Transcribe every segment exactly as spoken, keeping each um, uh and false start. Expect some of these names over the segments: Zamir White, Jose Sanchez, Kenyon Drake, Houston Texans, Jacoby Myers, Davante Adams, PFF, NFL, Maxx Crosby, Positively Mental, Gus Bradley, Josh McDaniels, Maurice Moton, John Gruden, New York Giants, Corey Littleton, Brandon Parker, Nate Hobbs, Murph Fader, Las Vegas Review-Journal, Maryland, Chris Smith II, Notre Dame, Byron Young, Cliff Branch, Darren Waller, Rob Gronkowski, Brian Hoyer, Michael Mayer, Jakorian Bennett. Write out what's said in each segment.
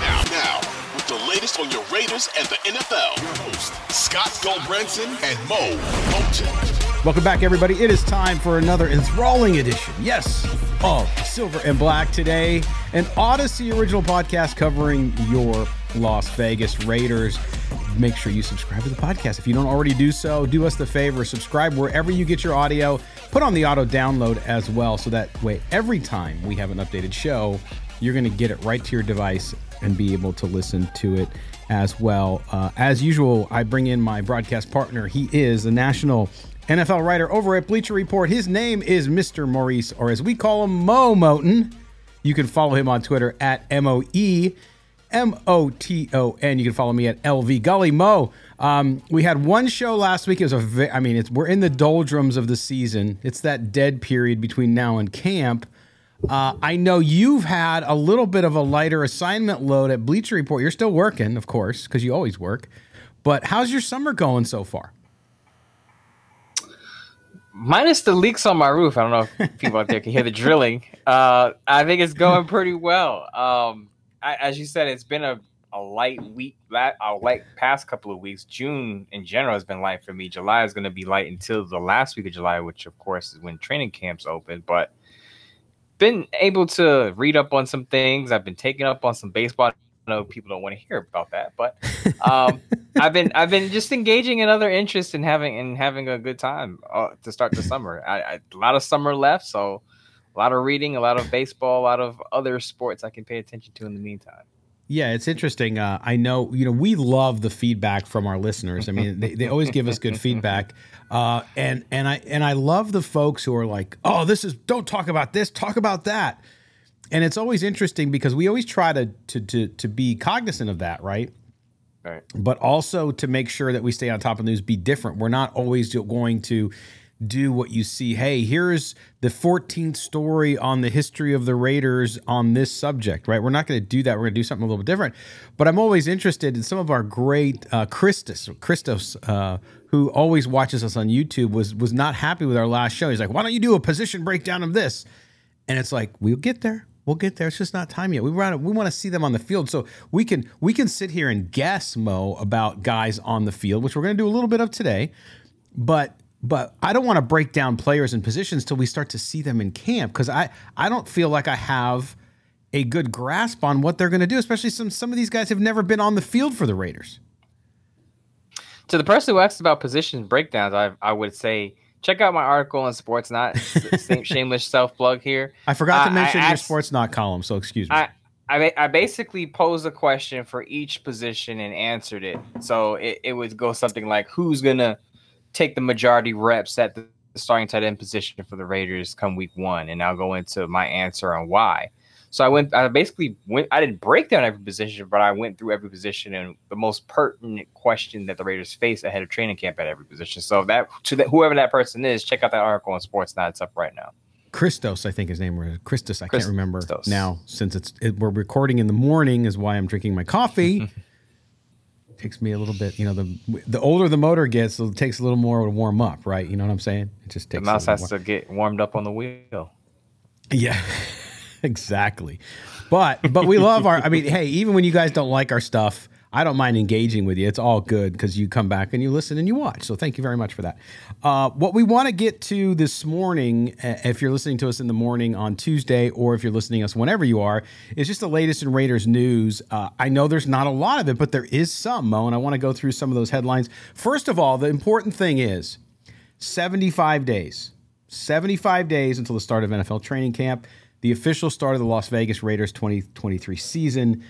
Now, now, with the latest on your Raiders and the N F L. Your hosts, Scott Gulbransen and Mo Moton. Welcome back, everybody. It is time for another enthralling edition. Yes. Oh, Silver and Black Today, an Odyssey original podcast covering your Las Vegas Raiders. Make sure you subscribe to the podcast. If you don't already do so, do us the favor. Subscribe wherever you get your audio. Put on the auto download as well, so that way every time we have an updated show, you're going to get it right to your device and be able to listen to it as well. Uh, as usual, I bring in my broadcast partner. He is the national N F L writer over at Bleacher Report. His name is Mister Maurice, or as we call him, Mo Moton. You can follow him on Twitter at M O E M O T O N. You can follow me at L V Gully. Mo, um, we had one show last week. It was a, vi- I mean, it's we're in the doldrums of the season. It's that dead period between now and camp. Uh, I know you've had a little bit of a lighter assignment load at Bleacher Report. You're still working, of course, because you always work. But how's your summer going so far? Minus the leaks on my roof. I don't know if people out there can hear the drilling. Uh, I think it's going pretty well. Um, I, as you said, it's been a, a light week, a light past couple of weeks. June in general has been light for me. July is going to be light until the last week of July, which, of course, is when training camps open. But been able to read up on some things. I've been taking up on some baseball. I know people don't want to hear about that, but um, I've been I've been just engaging in other interests and having and having a good time uh, to start the summer. I, I, a lot of summer left, so a lot of reading, a lot of baseball, a lot of other sports I can pay attention to in the meantime. Yeah, it's interesting. Uh, I know, you know, we love the feedback from our listeners. I mean, they, they always give us good feedback. Uh, and and I and I love the folks who are like, oh, this is don't talk about this, talk about that. And it's always interesting because we always try to, to to to be cognizant of that, right? Right. But also to make sure that we stay on top of news, be different. We're not always going to do what you see. Hey, here's the fourteenth story on the history of the Raiders on this subject, right? We're not going to do that. We're going to do something a little bit different. But I'm always interested in some of our great uh, Christos, Christos uh, who always watches us on YouTube, was was not happy with our last show. He's like, why don't you do a position breakdown of this? And it's like, we'll get there. We'll get there. It's just not time yet. We want to, we want to see them on the field. So we can we can sit here and guess, Mo, about guys on the field, which we're going to do a little bit of today. But but I don't want to break down players and positions till we start to see them in camp, because I, I don't feel like I have a good grasp on what they're going to do, especially some some of these guys have never been on the field for the Raiders. To the person who asked about position breakdowns, I I would say, check out my article on Sports Not. Shameless self-plug here. I forgot to mention uh, I, your I, Sports Not column, so excuse me. I, I, I basically posed a question for each position and answered it. So it, it would go something like, who's going to take the majority reps at the starting tight end position for the Raiders come week one? And I'll go into my answer on why. So I went. I basically went. I didn't break down every position, but I went through every position and the most pertinent question that the Raiders face ahead of training camp at every position. So that to that, whoever that person is, check out that article on Sports Now. It's up right now. Christos, I think his name was Christos. I Christos. Can't remember now since it's it, we're recording in the morning. Is why I'm drinking my coffee. Takes me a little bit. You know, the the older the motor gets, it takes a little more to warm up, right? You know what I'm saying? It just takes. The mouse has to get warmed up on the wheel. Yeah. Exactly. But but we love our, I mean, hey, even when you guys don't like our stuff, I don't mind engaging with you. It's all good because you come back and you listen and you watch. So thank you very much for that. Uh, what we want to get to this morning, if you're listening to us in the morning on Tuesday, or if you're listening to us whenever you are, is just the latest in Raiders news. Uh, I know there's not a lot of it, but there is some, Mo, and I want to go through some of those headlines. First of all, the important thing is seventy-five days. seventy-five days until the start of N F L training camp, the official start of the Las Vegas Raiders twenty twenty-three season.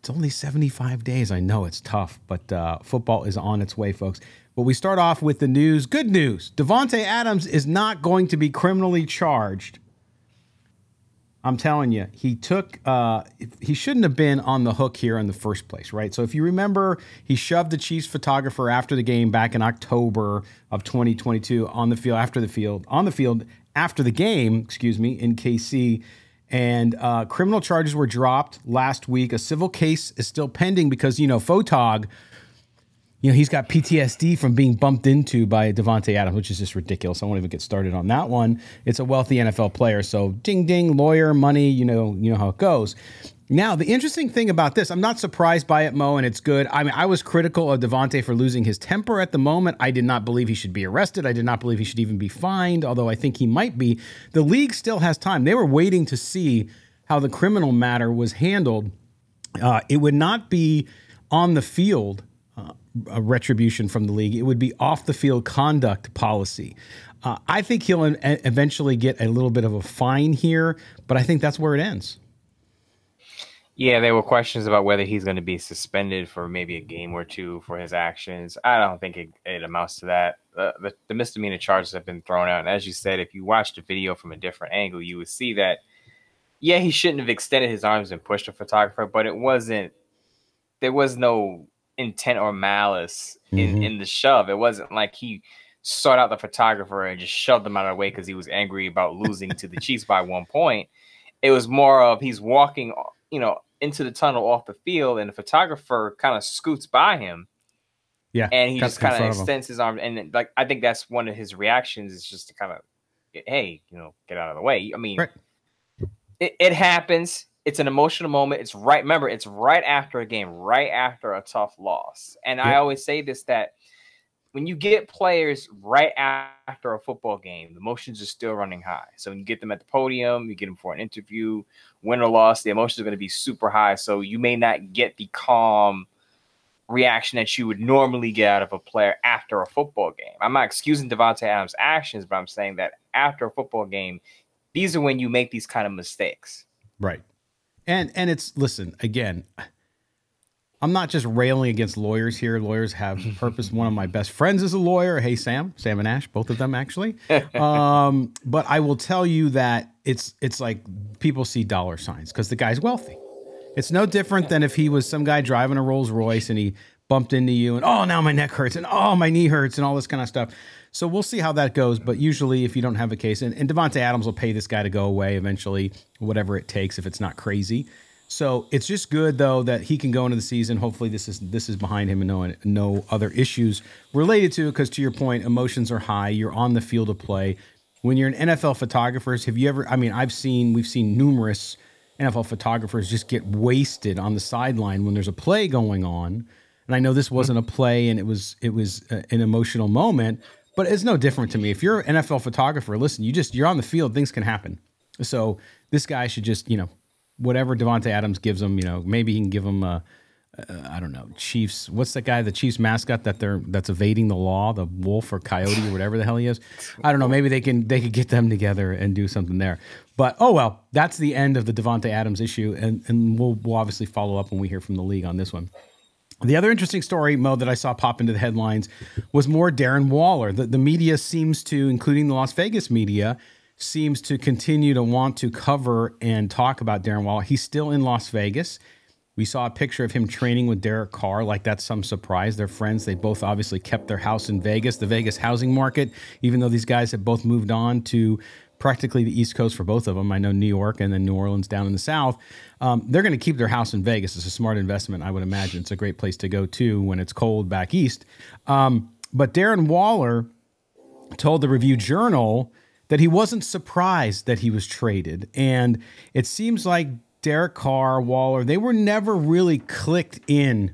It's only seventy-five days. I know it's tough, but uh, football is on its way, folks. But we start off with the news. Good news. Davante Adams is not going to be criminally charged. I'm telling you, he took, uh, he shouldn't have been on the hook here in the first place, right? So if you remember, he shoved the Chiefs photographer after the game back in October of twenty twenty-two on the field, after the field, on the field, after the game, excuse me, in K C. And uh, criminal charges were dropped last week. A civil case is still pending because, you know, Photog, you know, he's got P T S D from being bumped into by Davante Adams, which is just ridiculous. I won't even get started on that one. It's a wealthy N F L player, so ding, ding, lawyer, money, you know, you know how it goes. Now, the interesting thing about this, I'm not surprised by it, Mo, and it's good. I mean, I was critical of Davante for losing his temper at the moment. I did not believe he should be arrested. I did not believe he should even be fined, although I think he might be. The league still has time. They were waiting to see how the criminal matter was handled. Uh, it would not be on the field Uh, a retribution from the league. It would be off-the-field conduct policy. Uh, I think he'll in- eventually get a little bit of a fine here, but I think that's where it ends. Yeah, there were questions about whether he's going to be suspended for maybe a game or two for his actions. I don't think it, it amounts to that. Uh, the, the misdemeanor charges have been thrown out, and as you said, if you watched the video from a different angle, you would see that, yeah, he shouldn't have extended his arms and pushed a photographer, but it wasn't, there was no intent or malice in, mm-hmm. in the shove. It wasn't like he sought out the photographer and just shoved them out of the way because he was angry about losing to the Chiefs by one point. It was more of he's walking, you know, into the tunnel off the field, and the photographer kind of scoots by him. Yeah, and he just kind of extends his arm, and like I think that's one of his reactions is just to kind of, hey, you know, get out of the way. I mean, right. it, it happens. It's an emotional moment. It's right. Remember, it's right after a game, right after a tough loss. And yeah. I always say this, that when you get players right after a football game, the emotions are still running high. So when you get them at the podium, you get them for an interview, win or loss, the emotions are going to be super high. So you may not get the calm reaction that you would normally get out of a player after a football game. I'm not excusing Davante Adams' actions, but I'm saying that after a football game, these are when you make these kind of mistakes. Right. And and it's, listen, again, I'm not just railing against lawyers here. Lawyers have purpose. One of my best friends is a lawyer. Hey, Sam, Sam and Ash, both of them, actually. Um, but I will tell you that it's it's like people see dollar signs because the guy's wealthy. It's no different than if he was some guy driving a Rolls Royce and he bumped into you and, oh, now my neck hurts and, oh, my knee hurts and all this kind of stuff. So we'll see how that goes. But usually if you don't have a case, and, and Davante Adams will pay this guy to go away eventually, whatever it takes, if it's not crazy. So it's just good, though, that he can go into the season. Hopefully this is this is behind him and no, no other issues related to it, because to your point, emotions are high. You're on the field of play. When you're an N F L photographer, have you ever, I mean, I've seen, we've seen numerous N F L photographers just get wasted on the sideline when there's a play going on. And I know this wasn't a play and it was it was a, an emotional moment, but it's no different to me. If you're an N F L photographer, listen, you just, you're on the field, things can happen. So this guy should just, you know, whatever Davante Adams gives him, you know, maybe he can give him a, a, I don't know, Chiefs, what's that guy, the Chiefs mascot that they're, that's evading the law, the wolf or coyote or whatever the hell he is. I don't know, maybe they can, they could get them together and do something there. But, oh, well, that's the end of the Davante Adams issue. And, and we'll, we'll obviously follow up when we hear from the league on this one. The other interesting story, Mo, that I saw pop into the headlines was more Darren Waller. The, the media seems to, including the Las Vegas media, seems to continue to want to cover and talk about Darren Waller. He's still in Las Vegas. We saw a picture of him training with Derek Carr, like that's some surprise. They're friends. They both obviously kept their house in Vegas, the Vegas housing market, even though these guys have both moved on to practically the East Coast for both of them. I know New York and then New Orleans down in the South. Um, they're going to keep their house in Vegas. It's a smart investment, I would imagine. It's a great place to go to when it's cold back east. Um, but Darren Waller told the Review Journal that he wasn't surprised that he was traded. And it seems like Derek Carr, Waller, they were never really clicked in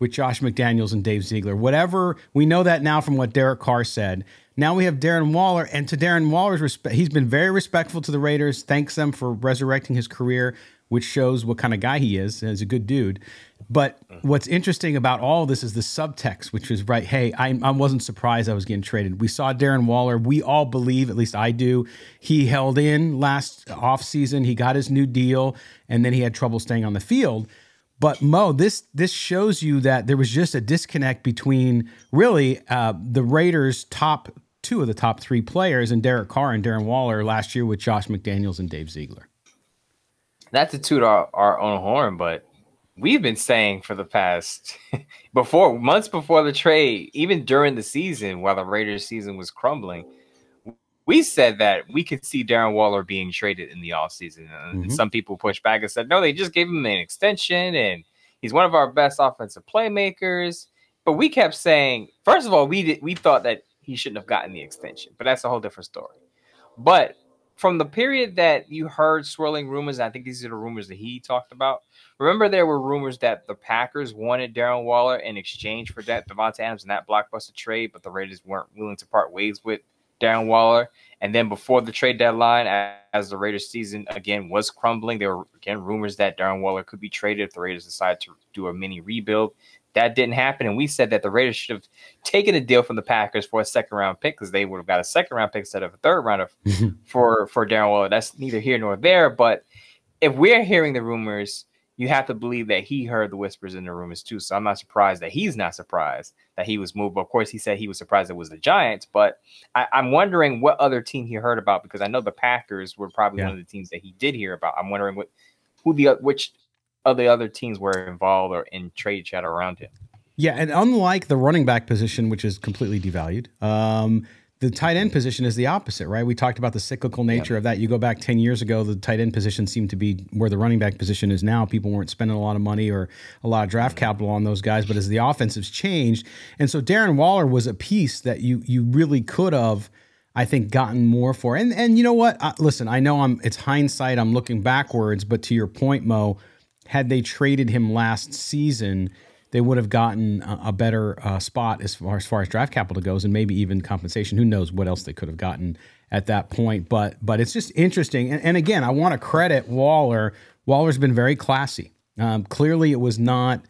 with Josh McDaniels and Dave Ziegler. Whatever, we know that now from what Derek Carr said. Now we have Darren Waller, and to Darren Waller's respect, he's been very respectful to the Raiders, thanks them for resurrecting his career, which shows what kind of guy he is, and he's a good dude. But what's interesting about all this is the subtext, which is, right, hey, I, I wasn't surprised I was getting traded. We saw Darren Waller. We all believe, at least I do, he held in last offseason. He got his new deal, and then he had trouble staying on the field. But, Mo, this this shows you that there was just a disconnect between, really, uh, the Raiders' top two of the top three players and Derek Carr and Darren Waller last year with Josh McDaniels and Dave Ziegler. Not to toot our, our own horn, but we've been saying for the past – before months before the trade, even during the season while the Raiders' season was crumbling, we said that we could see Darren Waller being traded in the offseason. Mm-hmm. And some people pushed back and said, no, they just gave him an extension, and he's one of our best offensive playmakers. But we kept saying – first of all, we did, we thought that he shouldn't have gotten the extension, but that's a whole different story. But – from the period that you heard swirling rumors, and I think these are the rumors that he talked about. Remember, there were rumors that the Packers wanted Darren Waller in exchange for that Davante Adams and that blockbuster trade, but the Raiders weren't willing to part ways with Darren Waller. And then before the trade deadline, as the Raiders season again was crumbling, there were again rumors that Darren Waller could be traded if the Raiders decided to do a mini rebuild. That didn't happen, and we said that the Raiders should have taken a deal from the Packers for a second-round pick because they would have got a second-round pick instead of a third-rounder for, for Darren Waller. That's neither here nor there, but if we're hearing the rumors, you have to believe that he heard the whispers in the rumors too, so I'm not surprised that he's not surprised that he was moved. But of course, he said he was surprised it was the Giants, but I, I'm wondering what other team he heard about because I know the Packers were probably yeah. one of the teams that he did hear about. I'm wondering what who the which – of the other teams were involved or in trade chat around him. Yeah, and unlike the running back position, which is completely devalued, um, the tight end position is the opposite, right? We talked about the cyclical nature yeah. of that. You go back ten years ago, the tight end position seemed to be where the running back position is now. People weren't spending a lot of money or a lot of draft capital on those guys, but as the offensive's changed. And so Darren Waller was a piece that you you really could have, I think, gotten more for. And and you know what? I, listen, I know I'm it's hindsight, I'm looking backwards, but to your point, Mo, had they traded him last season, they would have gotten a, a better uh, spot as far, as far as draft capital goes and maybe even compensation. Who knows what else they could have gotten at that point. But but it's just interesting. And, and again, I want to credit Waller. Waller's been very classy. Um, clearly, it was not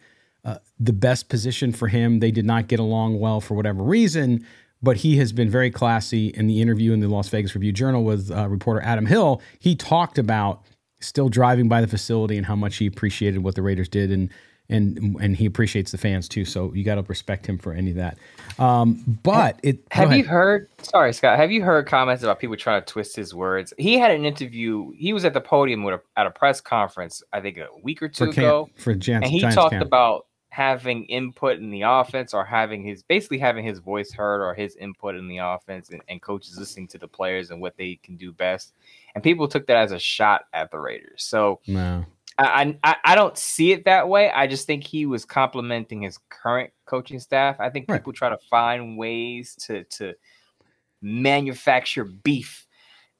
uh, the best position for him. They did not get along well for whatever reason. But he has been very classy. In the interview in the Las Vegas Review-Journal with uh, reporter Adam Hill, he talked about still driving by the facility and how much he appreciated what the Raiders did, and and and he appreciates the fans too. So you got to respect him for any of that. Um, but it have you heard? Sorry, Scott. Have you heard comments about people trying to twist his words? He had an interview. He was at the podium with a, at a press conference, I think a week or two for camp, ago, for Giants, and he Giants talked camp. about having input in the offense, or having his basically having his voice heard, or his input in the offense, and, and coaches listening to the players and what they can do best. And people took that as a shot at the Raiders. So no. I, I I don't see it that way. I just think he was complimenting his current coaching staff. I think right. people try to find ways to to manufacture beef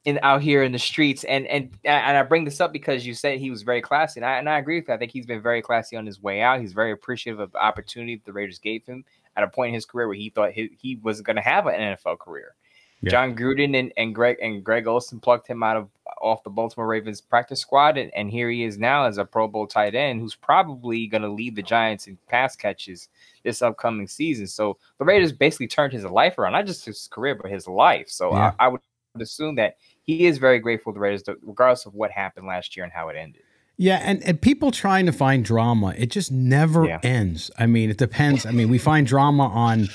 in out here in the streets. And and and I bring this up because you said he was very classy. And I, and I agree with you. I think he's been very classy on his way out. He's very appreciative of the opportunity that the Raiders gave him at a point in his career where he thought he, he wasn't going to have an N F L career. Yeah. John Gruden and, and Greg and Greg Olsen plucked him out of off the Baltimore Ravens practice squad. And, and here he is now as a Pro Bowl tight end who's probably going to lead the Giants in pass catches this upcoming season. So the Raiders basically turned his life around, not just his career, but his life. So yeah. I, I would assume that he is very grateful to the Raiders, regardless of what happened last year and how it ended. Yeah, and, and people trying to find drama, it just never yeah. ends. I mean, it depends. I mean, we find drama on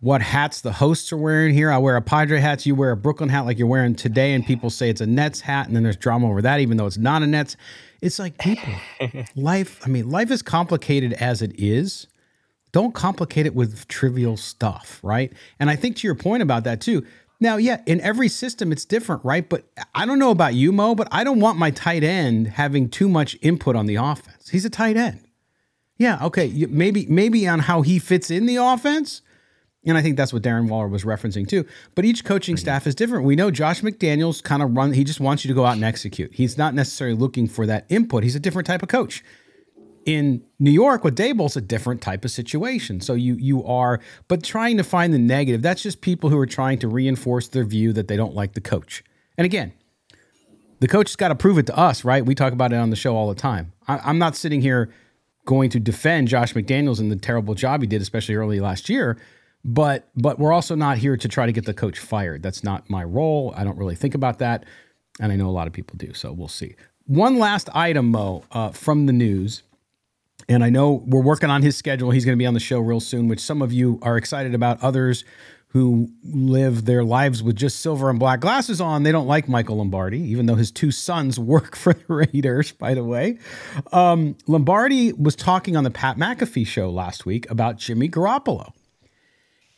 what hats the hosts are wearing here. I wear a Padre hat, you wear a Brooklyn hat like you're wearing today, and people say it's a Nets hat, and then there's drama over that, even though it's not a Nets. It's like, people, life, I mean, life is complicated as it is. Don't complicate it with trivial stuff, right? And I think to your point about that, too, now, yeah, in every system, it's different, right? But I don't know about you, Mo, but I don't want my tight end having too much input on the offense. He's a tight end. Yeah, okay, maybe maybe on how he fits in the offense. And I think that's what Darren Waller was referencing too. But each coaching staff is different. We know Josh McDaniels kind of run, he just wants you to go out and execute. He's not necessarily looking for that input. He's a different type of coach. In New York with Daboll, it's a different type of situation. So you you are, but trying to find the negative, that's just people who are trying to reinforce their view that they don't like the coach. And again, the coach has got to prove it to us, right? We talk about it on the show all the time. I, I'm not sitting here going to defend Josh McDaniels and the terrible job he did, especially early last year. But but we're also not here to try to get the coach fired. That's not my role. I don't really think about that. And I know a lot of people do, so we'll see. One last item, Mo, uh, from the news. And I know we're working on his schedule. He's going to be on the show real soon, which some of you are excited about. Others who live their lives with just silver and black glasses on, they don't like Michael Lombardi, even though his two sons work for the Raiders, by the way. Um, Lombardi was talking on the Pat McAfee show last week about Jimmy Garoppolo.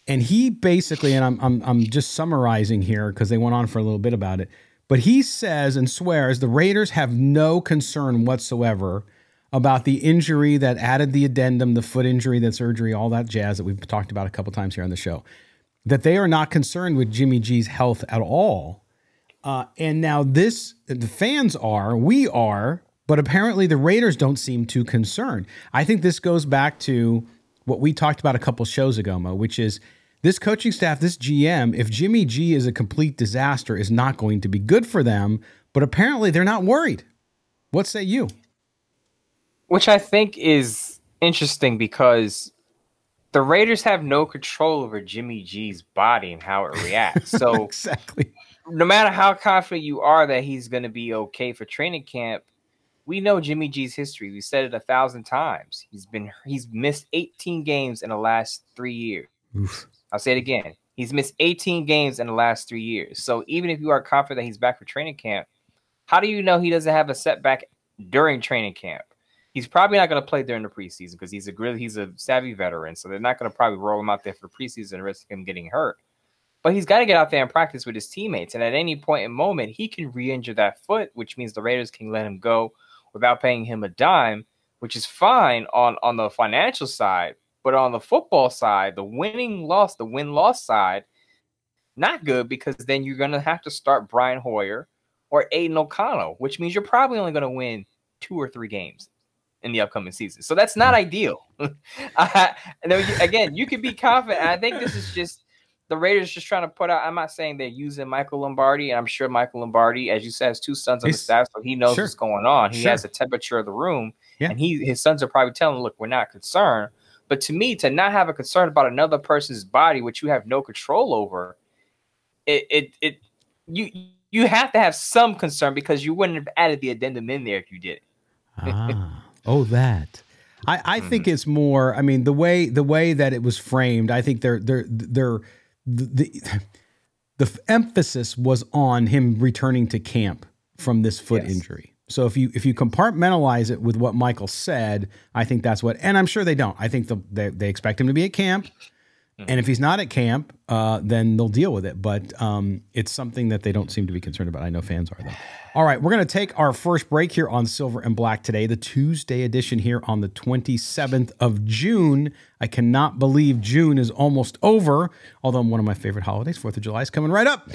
And he basically, and I'm, I'm, I'm just summarizing here because they went on for a little bit about it, but he says and swears the Raiders have no concern whatsoever about the injury that added the addendum, the foot injury, that surgery, all that jazz that we've talked about a couple times here on the show, that they are not concerned with Jimmy G's health at all. Uh, and now this, the fans are, we are, but apparently the Raiders don't seem too concerned. I think this goes back to what we talked about a couple shows ago, Mo, which is this coaching staff, this G M, if Jimmy G is a complete disaster, is not going to be good for them, but apparently they're not worried. What say you? Which I think is interesting because the Raiders have no control over Jimmy G's body and how it reacts. So exactly. No matter how confident you are that he's going to be okay for training camp, we know Jimmy G's history. We said it a thousand times. He's been he's missed eighteen games in the last three years. Oof. I'll say it again. He's missed eighteen games in the last three years. So even if you are confident that he's back for training camp, how do you know he doesn't have a setback during training camp? He's probably not going to play during the preseason because he's a really, he's a savvy veteran, so they're not going to probably roll him out there for preseason and risk him getting hurt. But he's got to get out there and practice with his teammates, and at any point in moment, he can re-injure that foot, which means the Raiders can let him go without paying him a dime, which is fine on, on the financial side, but on the football side, the winning loss, the win-loss side, not good, because then you're going to have to start Brian Hoyer or Aiden O'Connell, which means you're probably only going to win two or three games in the upcoming season. So that's not ideal. I, and again, you can be confident. And I think this is just the Raiders just trying to put out. I'm not saying they're using Michael Lombardi, and I'm sure Michael Lombardi, as you said, has two sons on the staff, so he knows sure. what's going on. He sure. has the temperature of the room, yeah. and he his sons are probably telling him, look, we're not concerned. But to me, to not have a concern about another person's body, which you have no control over, it it, it you you have to have some concern because you wouldn't have added the addendum in there if you did. Ah. Oh, that. I, I think it's more, I mean, the way the way that it was framed, I think they're, they're, they're, the, the the emphasis was on him returning to camp from this foot yes. injury. So if you if you compartmentalize it with what Michael said, I think that's what, and I'm sure they don't. I think the, they, they expect him to be at camp. And if he's not at camp, uh, then they'll deal with it. But um, it's something that they don't seem to be concerned about. I know fans are, though. All right, we're going to take our first break here on Silver and Black Today, the Tuesday edition here on the twenty-seventh of June. I cannot believe June is almost over, although one of my favorite holidays, fourth of July, is coming right up.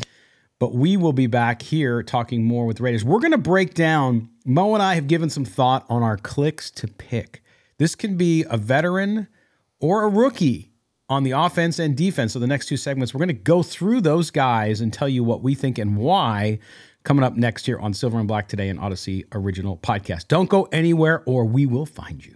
But we will be back here talking more with Raiders. We're going to break down, Mo and I have given some thought on our clicks to pick. This can be a veteran or a rookie on the offense and defense. So the next two segments, we're going to go through those guys and tell you what we think and why coming up next here on Silver and Black Today, an Odyssey original podcast. Don't go anywhere or we will find you.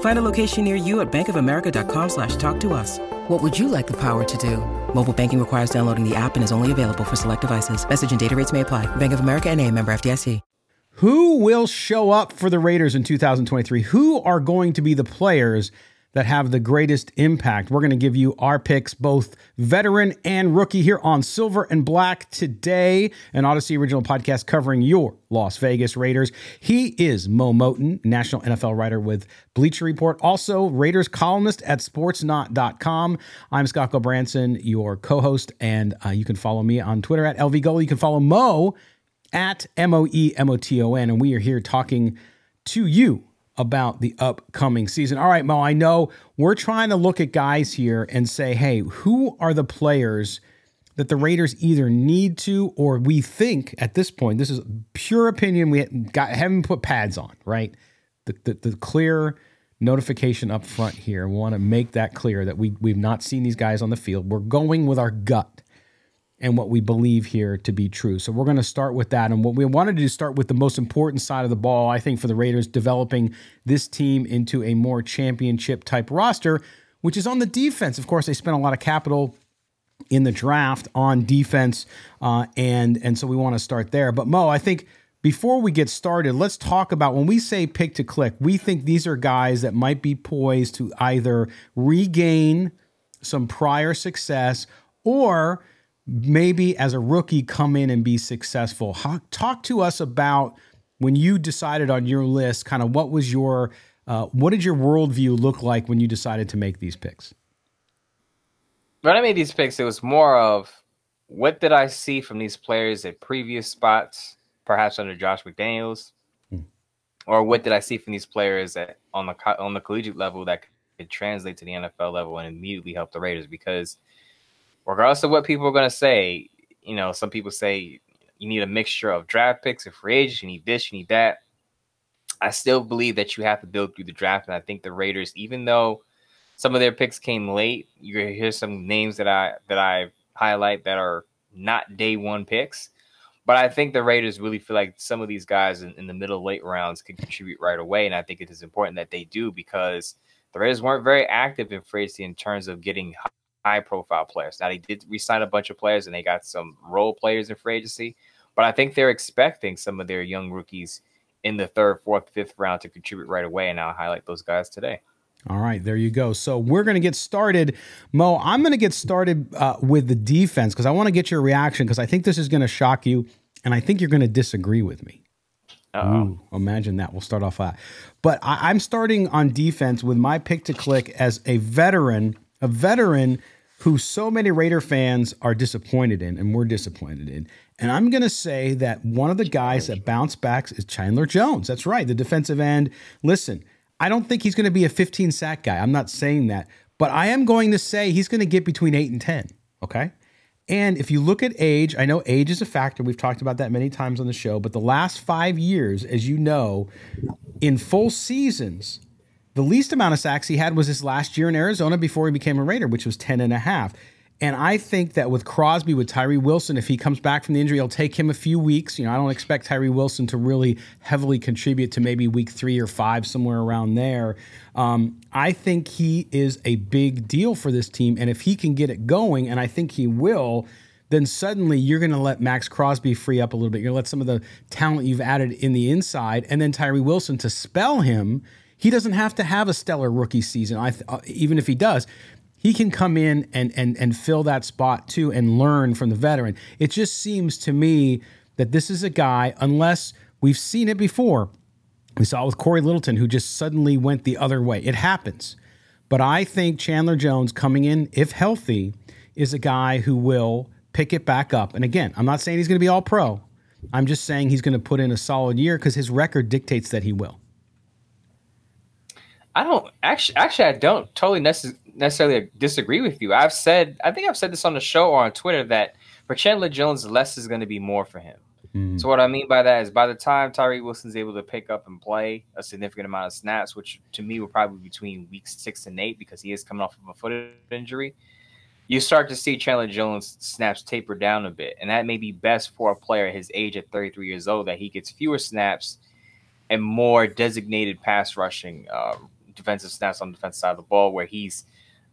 Find a location near you at bankofamerica.com slash talk to us. What would you like the power to do? Mobile banking requires downloading the app and is only available for select devices. Message and data rates may apply. Bank of America N A, member F D I C. Who will show up for the Raiders in two thousand twenty-three? Who are going to be the players that have the greatest impact? We're going to give you our picks, both veteran and rookie, here on Silver and Black Today, an Odyssey original podcast covering your Las Vegas Raiders. He is Mo Moton, national N F L writer with Bleacher Report, also Raiders columnist at sports knot dot com. I'm Scott Gulbransen, your co-host, and uh, you can follow me on Twitter at L V Gully. You can follow Mo at M O E M O T O N, and we are here talking to you about the upcoming season. All right, Mo, I know we're trying to look at guys here and say, hey, who are the players that the Raiders either need to, or we think at this point, this is pure opinion, we got, haven't put pads on, right? The, the, the clear notification up front here. We want to make that clear that we, we've not seen these guys on the field. We're going with our gut and what we believe here to be true. So we're going to start with that. And what we wanted to do is start with the most important side of the ball, I think, for the Raiders, developing this team into a more championship-type roster, which is on the defense. Of course, they spent a lot of capital in the draft on defense, uh, and, and so we want to start there. But, Mo, I think before we get started, let's talk about when we say pick to click, we think these are guys that might be poised to either regain some prior success or – maybe as a rookie, come in and be successful. Talk to us about when you decided on your list, kind of what was your, uh, what did your worldview look like when you decided to make these picks? When I made these picks, it was more of what did I see from these players at previous spots, perhaps under Josh McDaniels, hmm. or what did I see from these players that on the on the collegiate level that could translate to the N F L level and immediately help the Raiders? Because regardless of what people are going to say, you know, some people say you need a mixture of draft picks and free agents. You need this, you need that. I still believe that you have to build through the draft. And I think the Raiders, even though some of their picks came late, you're going to hear some names that I that I highlight that are not day one picks. But I think the Raiders really feel like some of these guys in, in the middle late rounds can contribute right away. And I think it is important that they do, because the Raiders weren't very active in free agency in terms of getting high. high-profile players. Now, they did re-sign a bunch of players, and they got some role players in free agency, but I think they're expecting some of their young rookies in the third, fourth, fifth round to contribute right away, and I'll highlight those guys today. All right, there you go. So we're going to get started. Mo, I'm going to get started uh, with the defense, because I want to get your reaction, because I think this is going to shock you, and I think you're going to disagree with me. Ooh, imagine that. We'll start off that. But I- I'm starting on defense with my pick to click as a veteran A veteran who so many Raider fans are disappointed in, and we're disappointed in. And I'm going to say that one of the guys that bounced back is Chandler Jones. That's right, the defensive end. Listen, I don't think he's going to be a fifteen-sack guy. I'm not saying that. But I am going to say he's going to get between eight and ten, okay? And if you look at age, I know age is a factor. We've talked about that many times on the show. But the last five years, as you know, in full seasons, the least amount of sacks he had was his last year in Arizona before he became a Raider, which was ten and a half. And I think that with Crosby, with Tyree Wilson, if he comes back from the injury, it'll take him a few weeks. You know, I don't expect Tyree Wilson to really heavily contribute to maybe week three or five, somewhere around there. Um, I think he is a big deal for this team. And if he can get it going, and I think he will, then suddenly you're going to let Maxx Crosby free up a little bit. You're going to let some of the talent you've added in the inside, and then Tyree Wilson to spell him. He doesn't have to have a stellar rookie season. I th- even if he does, he can come in and and and fill that spot too and learn from the veteran. It just seems to me that this is a guy, unless We've seen it before. We saw it with Corey Littleton, who just suddenly went the other way. It happens. But I think Chandler Jones coming in, if healthy, is a guy who will pick it back up. And again, I'm not saying he's going to be all pro. I'm just saying he's going to put in a solid year because his record dictates that he will. I don't actually, actually, I don't totally necess- necessarily disagree with you. I've said, I think I've said this on the show or on Twitter, that for Chandler Jones, less is going to be more for him. Mm. So what I mean by that is by the time Tyree Wilson's able to pick up and play a significant amount of snaps, which to me will probably be between weeks six and eight because he is coming off of a foot injury, you start to see Chandler Jones snaps taper down a bit. And that may be best for a player his age at thirty-three years old, that he gets fewer snaps and more designated pass rushing uh defensive snaps on the defensive side of the ball where he's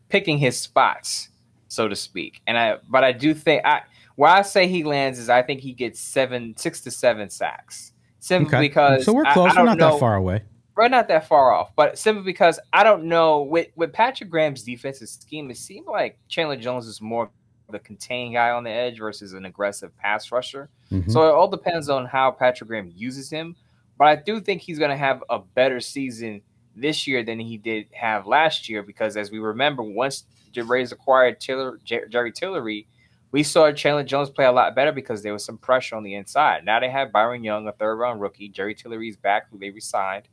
picking his spots, so to speak. And I, but I do think I, where I say he lands is I think he gets seven, six to seven sacks simply okay. because so we're close. I, I we're not know, that far away. We're not that far off, but simply because I don't know with, with Patrick Graham's defensive scheme, it seemed like Chandler Jones is more of a contained guy on the edge versus an aggressive pass rusher. Mm-hmm. So it all depends on how Patrick Graham uses him. But I do think he's going to have a better season this year than he did have last year because, as we remember, once the Raiders acquired Tiller, Jer- Jerry Tillery, we saw Chandler Jones play a lot better because there was some pressure on the inside. Now they have Byron Young, a third-round rookie. Jerry Tillery's back, who they re-signed.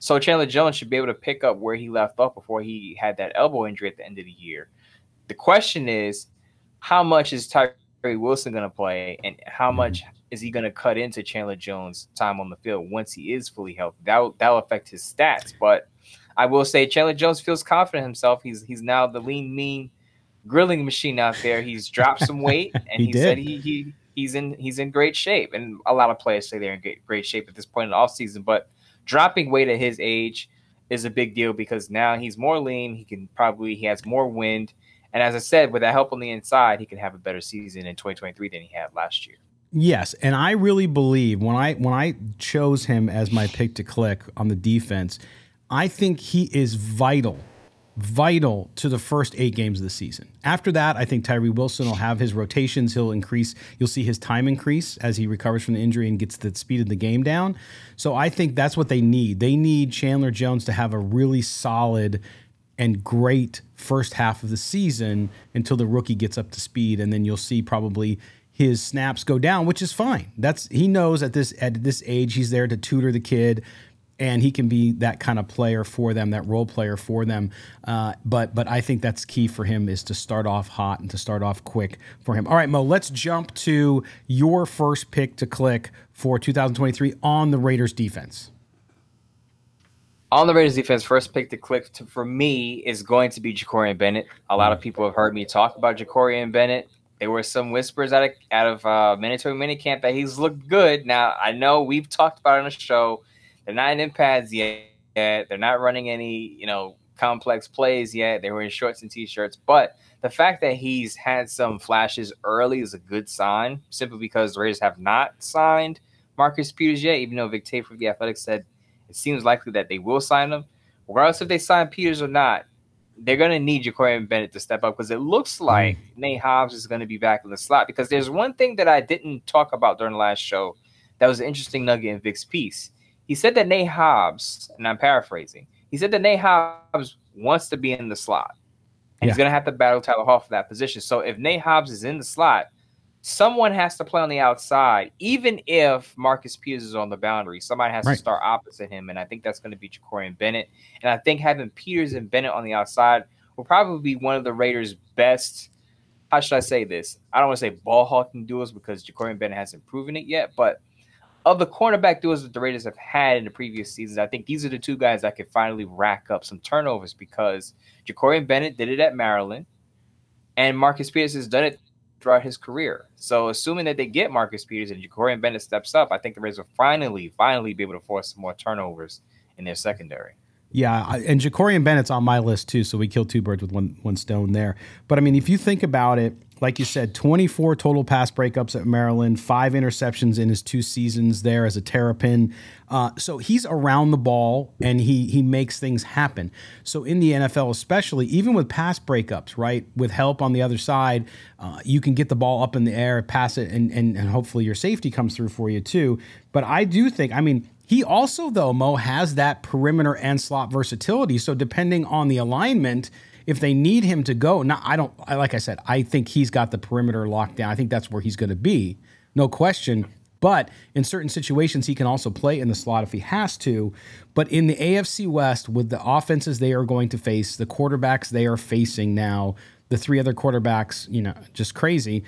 So Chandler Jones should be able to pick up where he left off before he had that elbow injury at the end of the year. The question is, how much is Tyree Wilson going to play, and how much is he going to cut into Chandler Jones' time on the field once he is fully healthy? That'll, that'll affect his stats. But I will say Chandler Jones feels confident himself. He's he's now the lean, mean grilling machine out there. He's dropped some weight, and he, he said he he he's in he's in great shape. And a lot of players say they're in great shape at this point in the offseason. But dropping weight at his age is a big deal because now he's more lean. He can probably he has more wind. And as I said, with that help on the inside, he can have a better season in twenty twenty-three than he had last year. Yes, and I really believe when I when I chose him as my pick to click on the defense, I think he is vital, vital to the first eight games of the season. After that, I think Tyree Wilson will have his rotations. He'll increase. You'll see his time increase as he recovers from the injury and gets the speed of the game down. So I think that's what they need. They need Chandler Jones to have a really solid and great first half of the season until the rookie gets up to speed, and then you'll see probably his snaps go down, which is fine. That's he knows at this at this age he's there to tutor the kid, and he can be that kind of player for them, that role player for them. Uh, but but I think that's key for him is to start off hot and to start off quick for him. All right, Mo, let's jump to your first pick to click for two thousand twenty-three on the Raiders defense. On the Raiders defense, first pick to click to, for me is going to be Jakorian Bennett. A lot of people have heard me talk about Jakorian Bennett. There were some whispers out of, out of uh, mandatory minicamp that he's looked good. Now, I know we've talked about it on the show. They're not in pads yet. They're not running any, you know, complex plays yet. They were in shorts and T-shirts. But the fact that he's had some flashes early is a good sign, simply because the Raiders have not signed Marcus Peters yet, even though Vic Tate from The Athletic said it seems likely that they will sign him. Regardless if they sign Peters or not, they're going to need Jakorian Bennett to step up because it looks like Nate Hobbs is going to be back in the slot. Because there's one thing that I didn't talk about during the last show that was an interesting nugget in Vic's piece. He said that Nate Hobbs, and I'm paraphrasing, he said that Nate Hobbs wants to be in the slot. And yeah. he's going to have to battle Tyler Hall for that position. So if Nate Hobbs is in the slot, someone has to play on the outside, even if Marcus Peters is on the boundary. Somebody has right. to start opposite him, and I think that's going to be Jakorian Bennett. And I think having Peters and Bennett on the outside will probably be one of the Raiders' best, how should I say this? I don't want to say ball-hawking duels because Jakorian Bennett hasn't proven it yet, but of the cornerback duels that the Raiders have had in the previous seasons, I think these are the two guys that could finally rack up some turnovers because Jakorian Bennett did it at Maryland, and Marcus Peters has done it throughout his career. So assuming that they get Marcus Peters and Jakorian Bennett steps up, I think the Raiders will finally, finally be able to force some more turnovers in their secondary. Yeah, and Jakorian Bennett's on my list too, so we killed two birds with one one stone there. But I mean, if you think about it, Like you said, twenty-four total pass breakups at Maryland, five interceptions in his two seasons there as a Terrapin. Uh, so he's around the ball, and he he makes things happen. So in the N F L especially, even with pass breakups, right, with help on the other side, uh, you can get the ball up in the air, pass it, and, and and hopefully your safety comes through for you too. But I do think, I mean, he also, though, Mo, has that perimeter and slot versatility. So depending on the alignment, if they need him to go, now I don't. I, like I said, I think he's got the perimeter locked down. I think that's where he's going to be, no question. But in certain situations, he can also play in the slot if he has to. But in the A F C West, with the offenses they are going to face, the quarterbacks they are facing now, the three other quarterbacks, you know, just crazy.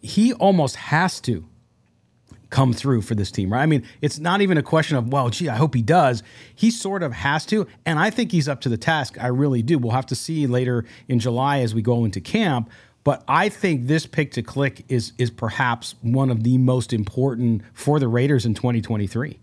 He almost has to come through for this team, right? I mean, it's not even a question of, well, gee, I hope he does. He sort of has to, and I think he's up to the task. I really do. We'll have to see later in July as we go into camp, but I think this pick to click is is perhaps one of the most important for the Raiders in twenty twenty-three.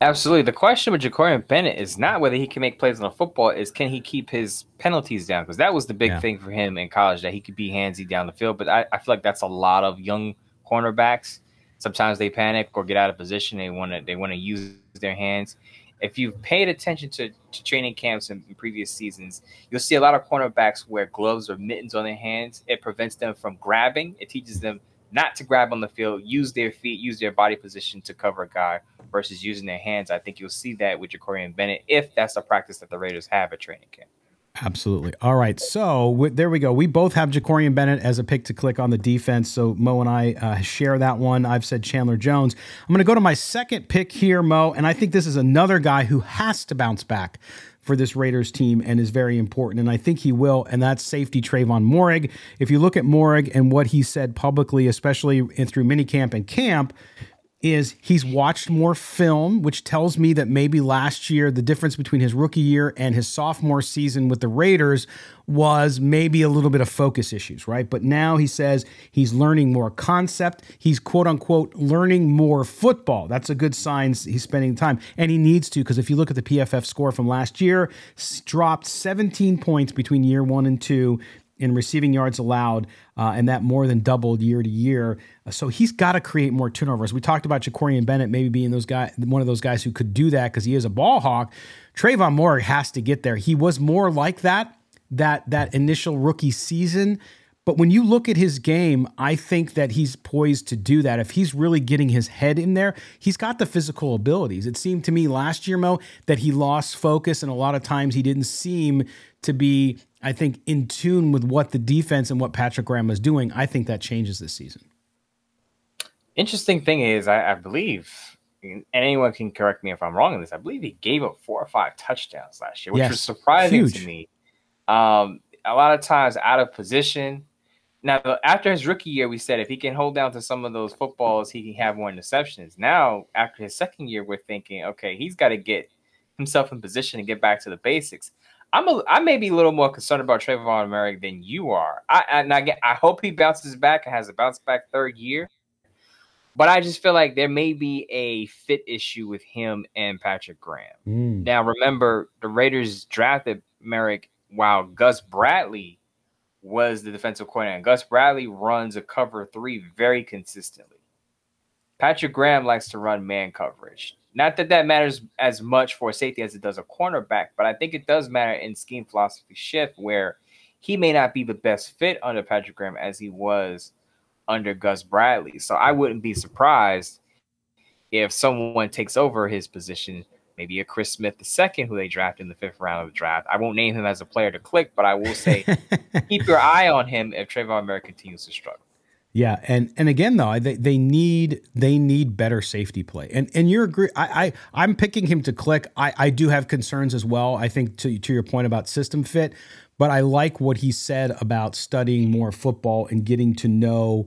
Absolutely. The question with Jakorian Bennett is not whether he can make plays on the football, is can he keep his penalties down? Because that was the big yeah. thing for him in college, that he could be handsy down the field, but I, I feel like that's a lot of young cornerbacks. Sometimes they panic or get out of position. They want to they want to use their hands. If you've paid attention to, to training camps in, in previous seasons, you'll see a lot of cornerbacks wear gloves or mittens on their hands. It prevents them from grabbing. It teaches them not to grab on the field, use their feet, use their body position to cover a guy versus using their hands. I think you'll see that with Jakorian Bennett if that's a practice that the Raiders have at training camp. Absolutely. All right. So w- there we go. We both have Jakorian Bennett as a pick to click on the defense. So Mo and I uh, share that one. I've said Chandler Jones. I'm going to go to my second pick here, Mo. And I think this is another guy who has to bounce back for this Raiders team and is very important. And I think he will. And that's safety Trevon Moehrig. If you look at Moehrig and what he said publicly, especially in, through minicamp and camp, is he's watched more film, which tells me that maybe last year, the difference between his rookie year and his sophomore season with the Raiders was maybe a little bit of focus issues, right? But now he says he's learning more concept. He's quote unquote learning more football. That's a good sign he's spending time. And he needs to, because if you look at the P F F score from last year, dropped seventeen points between year one and two in receiving yards allowed, uh, and that more than doubled year to year. So he's got to create more turnovers. We talked about Jakorian Bennett maybe being those guy, one of those guys who could do that because he is a ball hawk. Trevon Moehrig has to get there. He was more like that, that, that initial rookie season. But when you look at his game, I think that he's poised to do that. If he's really getting his head in there, he's got the physical abilities. It seemed to me last year, Mo, that he lost focus, and a lot of times he didn't seem to be, I think, in tune with what the defense and what Patrick Graham is doing. I think that changes this season. Interesting thing is, I, I believe, and anyone can correct me if I'm wrong in this, I believe he gave up four or five touchdowns last year, which yes. was surprising Huge. to me. Um, a lot of times out of position. Now, after his rookie year, we said if he can hold down to some of those footballs, he can have more interceptions. Now, after his second year, we're thinking, okay, he's got to get himself in position and get back to the basics. I'm a, I may be a little more concerned about Trevon Moehrig than you are. I, and I, get, I hope he bounces back and has a bounce-back third year. But I just feel like there may be a fit issue with him and Patrick Graham. Mm. Now, remember, the Raiders drafted Merrick while Gus Bradley was the defensive coordinator. And Gus Bradley runs a cover three very consistently. Patrick Graham likes to run man coverage. Not that that matters as much for safety as it does a cornerback, but I think it does matter in scheme philosophy shift where he may not be the best fit under Patrick Graham as he was under Gus Bradley. So I wouldn't be surprised if someone takes over his position, maybe a Chris Smith the second, who they draft in the fifth round of the draft. I won't name him as a player to click, but I will say keep your eye on him if Trevon Moehrig continues to struggle. Yeah, and and again though, they they need they need better safety play. And and you're agree. I, I I'm picking him to click. I, I do have concerns as well. I think to to your point about system fit, but I like what he said about studying more football and getting to know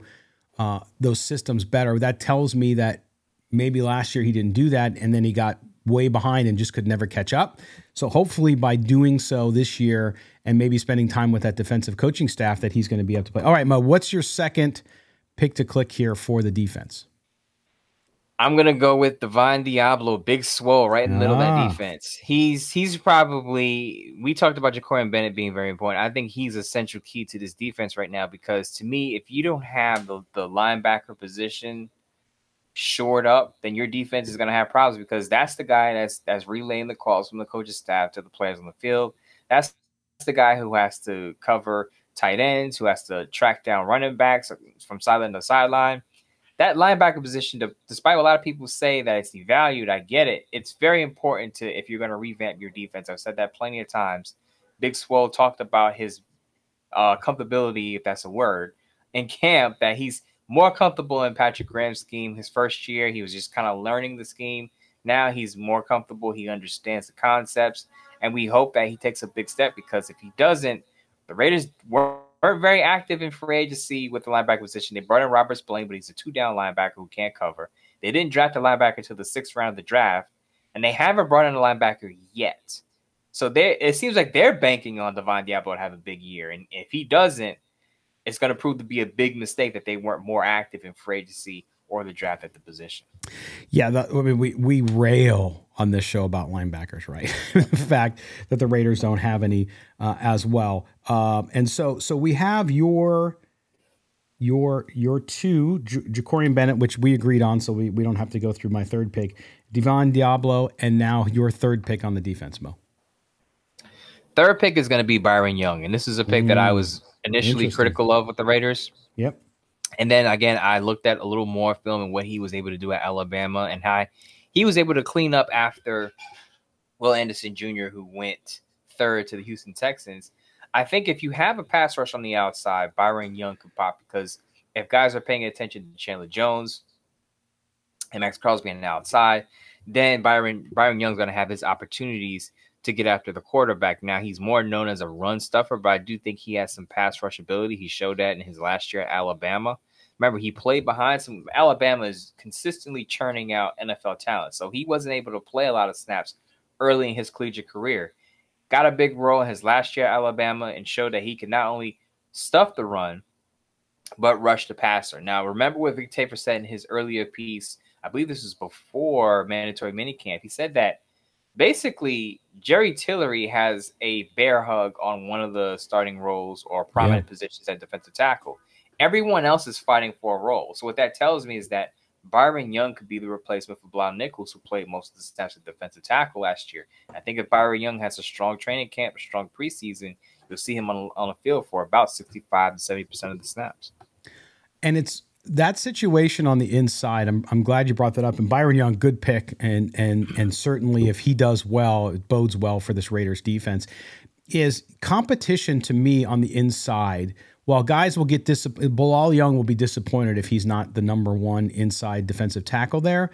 uh, those systems better. That tells me that maybe last year he didn't do that, and then he got way behind and just could never catch up. So hopefully by doing so this year and maybe spending time with that defensive coaching staff that he's going to be able to play. All right, Mo, what's your second pick to click here for the defense? I'm going to go with Devon Diablo, Big Swole, right in the ah. middle of that defense. He's he's probably – we talked about Jakorian Bennett being very important. I think he's a central key to this defense right now because, to me, if you don't have the, the linebacker position shored up, then your defense is going to have problems because that's the guy that's that's relaying the calls from the coach's staff to the players on the field. That's the guy who has to cover tight ends, who has to track down running backs from sideline to sideline. That linebacker position, despite what a lot of people say that it's devalued, I get it. It's very important to if you're going to revamp your defense. I've said that plenty of times. Big Swole talked about his uh, comfortability, if that's a word, in camp, that he's more comfortable in Patrick Graham's scheme. His first year, he was just kind of learning the scheme. Now he's more comfortable. He understands the concepts, and we hope that he takes a big step because if he doesn't, the Raiders weren't very active in free agency with the linebacker position. They brought in Robert Spillane, but he's a two-down linebacker who can't cover. They didn't draft a linebacker until the sixth round of the draft, and they haven't brought in a linebacker yet. So it seems like they're banking on Devon Diablo to have a big year, and if he doesn't, it's going to prove to be a big mistake that they weren't more active in free agency or the draft at the position. Yeah, that, I mean, we we rail on this show about linebackers, right? The fact that the Raiders don't have any uh, as well, um, and so so we have your your your two J- Jakorian Bennett, which we agreed on, so we, we don't have to go through my third pick, Devon Diablo, and now your third pick on the defense, Mo. Third pick is going to be Byron Young, and this is a pick mm, that I was initially critical of with the Raiders. Yep. And then, again, I looked at a little more film and what he was able to do at Alabama and how he was able to clean up after Will Anderson Junior, who went third to the Houston Texans. I think if you have a pass rush on the outside, Byron Young could pop because if guys are paying attention to Chandler Jones and Maxx Crosby on the outside, then Byron Byron Young's going to have his opportunities to get after the quarterback. Now, he's more known as a run stuffer, but I do think he has some pass rush ability. He showed that in his last year at Alabama. Remember, he played behind some – Alabama is consistently churning out N F L talent, so he wasn't able to play a lot of snaps early in his collegiate career. Got a big role in his last year at Alabama and showed that he could not only stuff the run, but rush the passer. Now, remember what Vic Tafer said in his earlier piece, I believe this was before mandatory minicamp, he said that basically, Jerry Tillery has a bear hug on one of the starting roles or prominent yeah. positions at defensive tackle. Everyone else is fighting for a role. So what that tells me is that Byron Young could be the replacement for Blount Nichols, who played most of the snaps at defensive tackle last year. I think if Byron Young has a strong training camp, a strong preseason, you'll see him on, on the field for about sixty-five to seventy percent of the snaps. And it's that situation on the inside, I'm I'm glad you brought that up. And Byron Young, good pick, and and and certainly if he does well, it bodes well for this Raiders defense. Is competition to me on the inside. While guys will get dis, Bilal Young will be disappointed if he's not the number one inside defensive tackle there.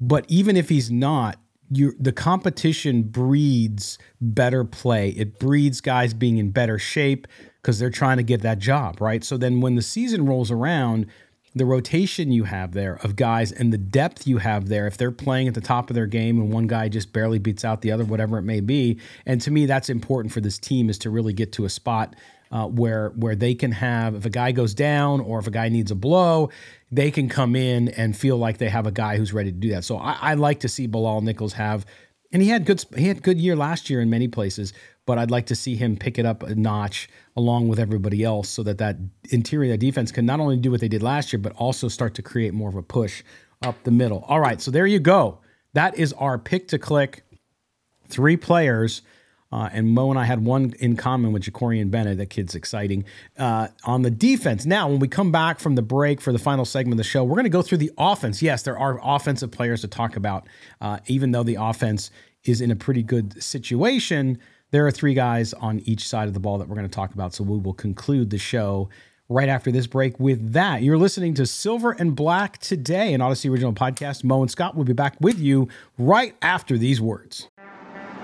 But even if he's not, you the competition breeds better play. It breeds guys being in better shape because they're trying to get that job, right? So then when the season rolls around, the rotation you have there of guys and the depth you have there, if they're playing at the top of their game and one guy just barely beats out the other, whatever it may be. And to me, that's important for this team is to really get to a spot uh, where where they can have, if a guy goes down or if a guy needs a blow, they can come in and feel like they have a guy who's ready to do that. So I, I like to see Bilal Nichols have, and he had good he had good year last year in many places, but I'd like to see him pick it up a notch along with everybody else so that that interior defense can not only do what they did last year, but also start to create more of a push up the middle. All right, so there you go. That is our pick to click. Three players, uh, and Mo and I had one in common with Jakorian Bennett. That kid's exciting. Uh, on the defense, now when we come back from the break for the final segment of the show, we're going to go through the offense. Yes, there are offensive players to talk about, uh, even though the offense is in a pretty good situation. There are three guys on each side of the ball that we're going to talk about, so we will conclude the show right after this break with that. You're listening to Silver and Black Today, an Odyssey original podcast. Mo and Scott will be back with you right after these words.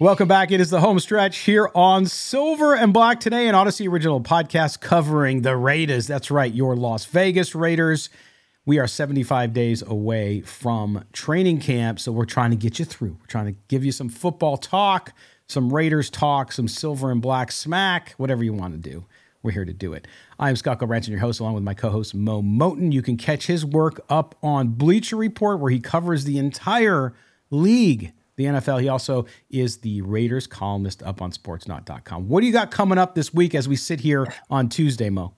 Welcome back. It is the home stretch here on Silver and Black Today, an Odyssey original podcast covering the Raiders. That's right, your Las Vegas Raiders. We are seventy-five days away from training camp, so we're trying to get you through. We're trying to give you some football talk, some Raiders talk, some silver and black smack, whatever you want to do. We're here to do it. I'm Scott Gulbransen, your host, along with my co-host, Mo Moton. You can catch his work up on Bleacher Report, where he covers the entire league, the N F L. He also is the Raiders columnist up on sports knot dot com. What do you got coming up this week as we sit here on Tuesday, Mo?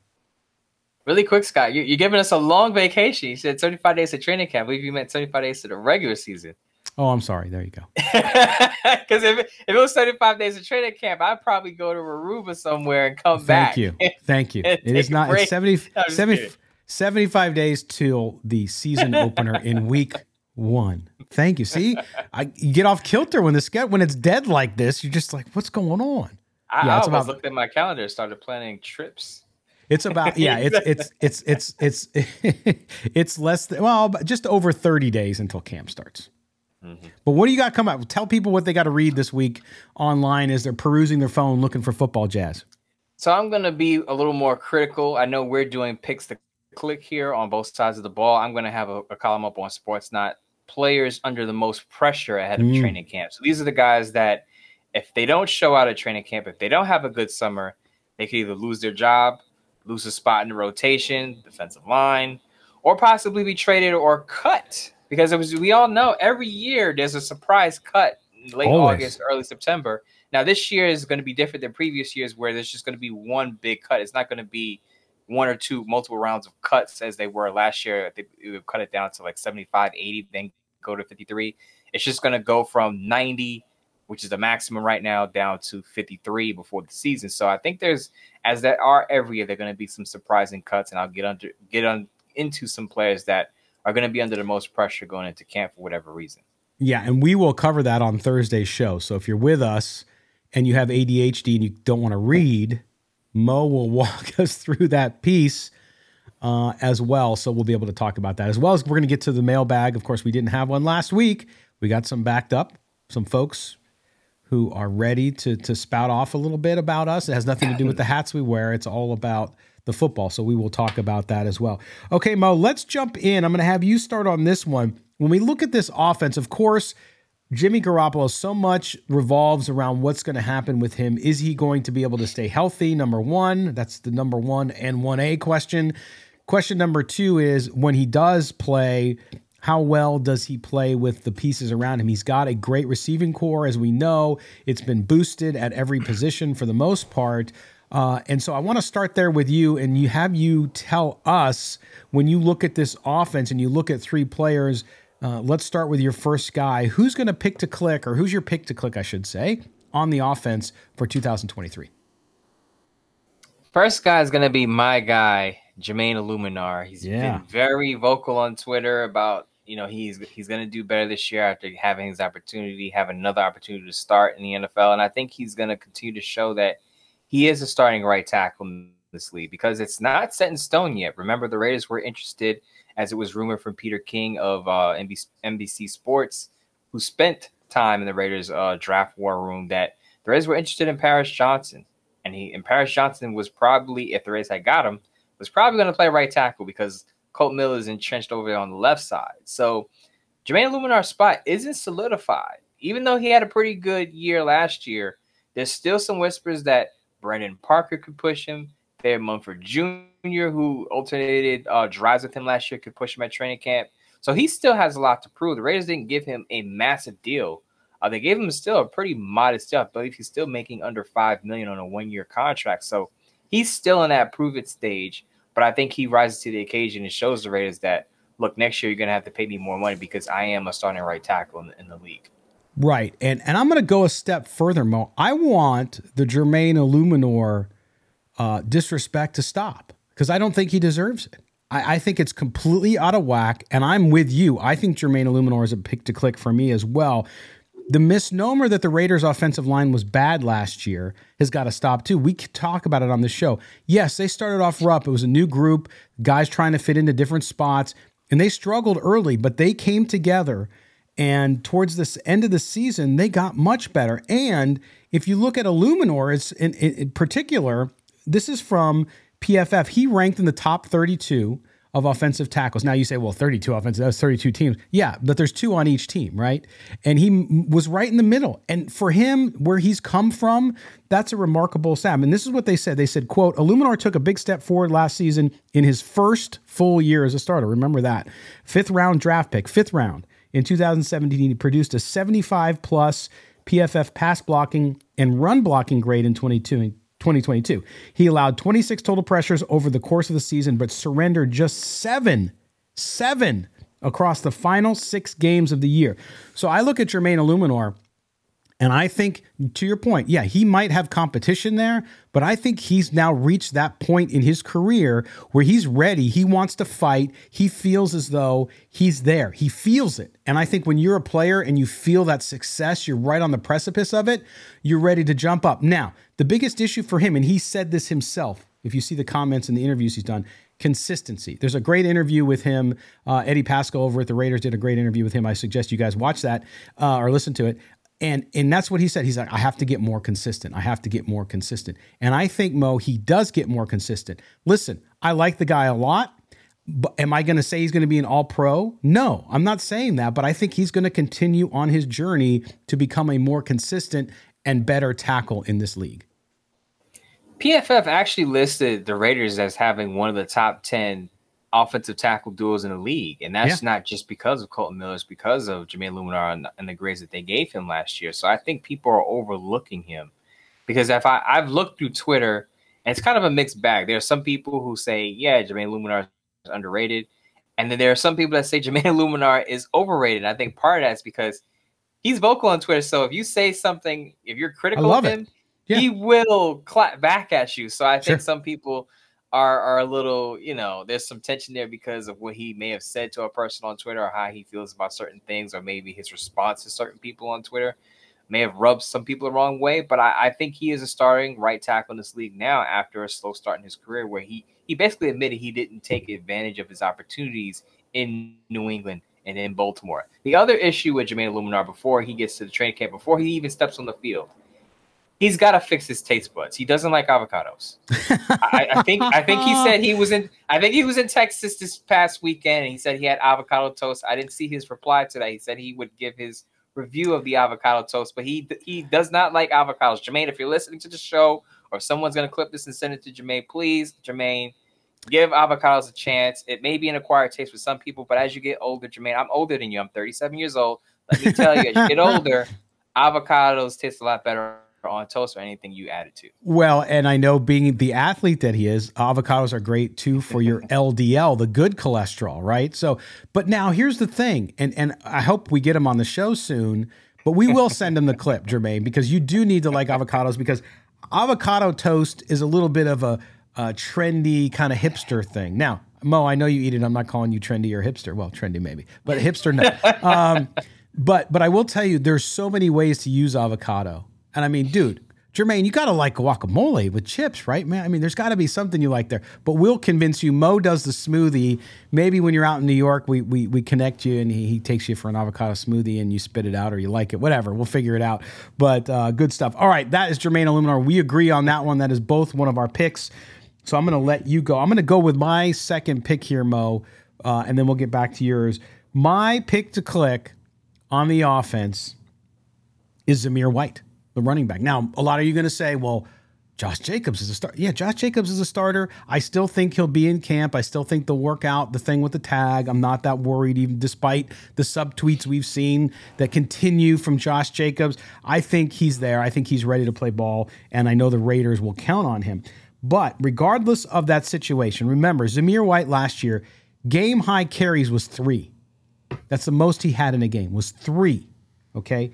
Really quick, Scott, you, you're giving us a long vacation. You said seventy-five days to training camp. I believe you meant seventy-five days to the regular season. Oh, I'm sorry. There you go. Because if, if it was seventy-five days of training camp, I'd probably go to Aruba somewhere and come Thank back. Thank you. Thank you. It is not it's seventy, seventy, seventy-five days till the season opener in week one. Thank you. See, I, you get off kilter when, the, when it's dead like this. You're just like, what's going on? I, yeah, I almost about, looked at my calendar and started planning trips. It's about, yeah, it's, it's, it's, it's, it's, it's less than, well, just over thirty days until camp starts. Mm-hmm. But what do you got coming up? Tell people what they got to read this week online as they're perusing their phone, looking for football jazz. So I'm going to be a little more critical. I know we're doing picks to click here on both sides of the ball. I'm going to have a, a column up on Sports Not players under the most pressure ahead of mm. training camp. So these are the guys that if they don't show out at training camp, if they don't have a good summer, they could either lose their job, lose a spot in the rotation, defensive line, or possibly be traded or cut. Because it was, we all know every year there's a surprise cut in late Always. August, early September. Now, this year is going to be different than previous years where there's just going to be one big cut. It's not going to be one or two multiple rounds of cuts as they were last year. They would cut it down to like seventy-five, eighty, then go to fifty-three. It's just going to go from ninety, which is the maximum right now, down to fifty-three before the season. So I think there's, as there are every year, there are going to be some surprising cuts, and I'll get under get on into some players that are going to be under the most pressure going into camp for whatever reason. Yeah, and we will cover that on Thursday's show. So if you're with us and you have A D H D and you don't want to read, Mo will walk us through that piece uh, as well. So we'll be able to talk about that as well as we're going to get to the mailbag. Of course, we didn't have one last week. We got some backed up, some folks who are ready to to spout off a little bit about us. It has nothing to do with the hats we wear. It's all about the football. So we will talk about that as well. Okay, Mo, let's jump in. I'm going to have you start on this one. When we look at this offense, of course, Jimmy Garoppolo, so much revolves around what's going to happen with him. Is he going to be able to stay healthy? Number one, that's the number one and one A question. Question number two is when he does play, how well does he play with the pieces around him? He's got a great receiving core, as we know. It's been boosted at every position for the most part. Uh, and so I want to start there with you and you have you tell us when you look at this offense and you look at three players, uh, let's start with your first guy. Who's going to pick to click or who's your pick to click, I should say, on the offense for two thousand twenty-three? First guy is going to be my guy, Jermaine Eluemunor. He's yeah. been very vocal on Twitter about, you know, he's he's going to do better this year after having his opportunity, having another opportunity to start in the N F L. And I think he's going to continue to show that he is a starting right tackle in this league because it's not set in stone yet. Remember, the Raiders were interested, as it was rumored from Peter King of uh, N B C Sports, who spent time in the Raiders' uh, draft war room, that the Raiders were interested in Paris Johnson. And he and Paris Johnson was probably, if the Raiders had got him, was probably going to play right tackle because Colt Miller is entrenched over there on the left side. So Jermaine Eluemunor's spot isn't solidified. Even though he had a pretty good year last year, there's still some whispers that Brandon Parker could push him. Thayer Munford Junior, who alternated uh, drives with him last year, could push him at training camp. So he still has a lot to prove. The Raiders didn't give him a massive deal. Uh, they gave him still a pretty modest deal. I believe he's still making under five million dollars on a one-year contract. So he's still in that prove-it stage. But I think he rises to the occasion and shows the Raiders that, look, next year you're going to have to pay me more money because I am a starting right tackle in the, in the league. Right, and and I'm going to go a step further, Mo. I want the Jermaine Eluemunor uh, disrespect to stop because I don't think he deserves it. I, I think it's completely out of whack, and I'm with you. I think Jermaine Eluemunor is a pick to click for me as well. The misnomer that the Raiders' offensive line was bad last year has got to stop, too. We could talk about it on the show. Yes, they started off rough. It was a new group, guys trying to fit into different spots. And they struggled early, but they came together. And towards this end of the season, they got much better. And if you look at Eluemunor, it's in, in, in particular, this is from P F F. He ranked in the top thirty-two of offensive tackles. Now you say, well, thirty-two offensive, that was thirty-two teams. Yeah, but there's two on each team, right? And he m- was right in the middle. And for him, where he's come from, that's a remarkable stat. And this is what they said. They said, quote, Eluemunor took a big step forward last season in his first full year as a starter. Remember that. Fifth round draft pick, fifth round. In two thousand seventeen, he produced a seventy-five plus P F F pass blocking and run blocking grade in twenty twenty-two. He allowed twenty-six total pressures over the course of the season, but surrendered just seven, seven across the final six games of the year. So I look at Jermaine Eluemunor, and I think, to your point, yeah, he might have competition there, but I think he's now reached that point in his career where he's ready. He wants to fight. He feels as though he's there. He feels it. And I think when you're a player and you feel that success, you're right on the precipice of it, you're ready to jump up. Now, the biggest issue for him, and he said this himself, if you see the comments and the interviews he's done, consistency. There's a great interview with him. Uh, Eddie Pascal over at the Raiders did a great interview with him. I suggest you guys watch that uh, or listen to it. And and that's what he said. He's like, I have to get more consistent. I have to get more consistent. And I think, Mo, he does get more consistent. Listen, I like the guy a lot, but am I going to say he's going to be an all-pro? No, I'm not saying that, but I think he's going to continue on his journey to become a more consistent and better tackle in this league. P F F actually listed the Raiders as having one of the top ten offensive tackle duels in the league. And that's yeah. not just because of Colton Miller, it's because of Jermaine Eluemunor and, and the grades that they gave him last year. So I think people are overlooking him because if I, I've looked through Twitter and it's kind of a mixed bag. There are some people who say, yeah, Jermaine Eluemunor is underrated. And then there are some people that say Jermaine Eluemunor is overrated. And I think part of that's because he's vocal on Twitter. So if you say something, if you're critical of him, yeah. he will clap back at you. So I think sure. some people Are, are a little, you know, there's some tension there because of what he may have said to a person on Twitter or how he feels about certain things or maybe his response to certain people on Twitter may have rubbed some people the wrong way. But I, I think he is a starting right tackle in this league now after a slow start in his career where he, he basically admitted he didn't take advantage of his opportunities in New England and in Baltimore. The other issue with Jermaine Eluemunor before he gets to the training camp, before he even steps on the field, he's got to fix his taste buds. He doesn't like avocados. I, I think. I think he said he was in. I think he was in Texas this past weekend, and he said he had avocado toast. I didn't see his reply to that. He said he would give his review of the avocado toast, but he he does not like avocados. Jermaine, if you're listening to the show, or someone's going to clip this and send it to Jermaine, please, Jermaine, give avocados a chance. It may be an acquired taste with some people, but as you get older, Jermaine, I'm older than you. I'm thirty-seven years old. Let me tell you, as you get older, avocados taste a lot better on toast or anything you add it to. Well, and I know being the athlete that he is, avocados are great too for your L D L, the good cholesterol, right? So, but now here's the thing, and and I hope we get him on the show soon, but we will send him the clip, Jermaine, because you do need to like avocados because avocado toast is a little bit of a, a trendy kind of hipster thing. Now, Mo, I know you eat it. I'm not calling you trendy or hipster. Well, trendy maybe, but hipster no. um, but but I will tell you, there's so many ways to use avocado. And I mean, dude, Jermaine, you got to like guacamole with chips, right, man? I mean, there's got to be something you like there. But we'll convince you. Mo does the smoothie. Maybe when you're out in New York, we we we connect you and he, he takes you for an avocado smoothie and you spit it out or you like it. Whatever. We'll figure it out. But uh, good stuff. All right. That is Jermaine Eluemunor. We agree on that one. That is both one of our picks. So I'm going to let you go. I'm going to go with my second pick here, Mo, uh, and then we'll get back to yours. My pick to click on the offense is Zamir White, the running back. Now, a lot of you going to say, well, Josh Jacobs is a starter. Yeah, Josh Jacobs is a starter. I still think he'll be in camp. I still think they'll work out the thing with the tag. I'm not that worried, even despite the subtweets we've seen that continue from Josh Jacobs. I think he's there. I think he's ready to play ball, and I know the Raiders will count on him. But regardless of that situation, remember, Zamir White last year, game-high carries was three. That's the most he had in a game, was three, okay?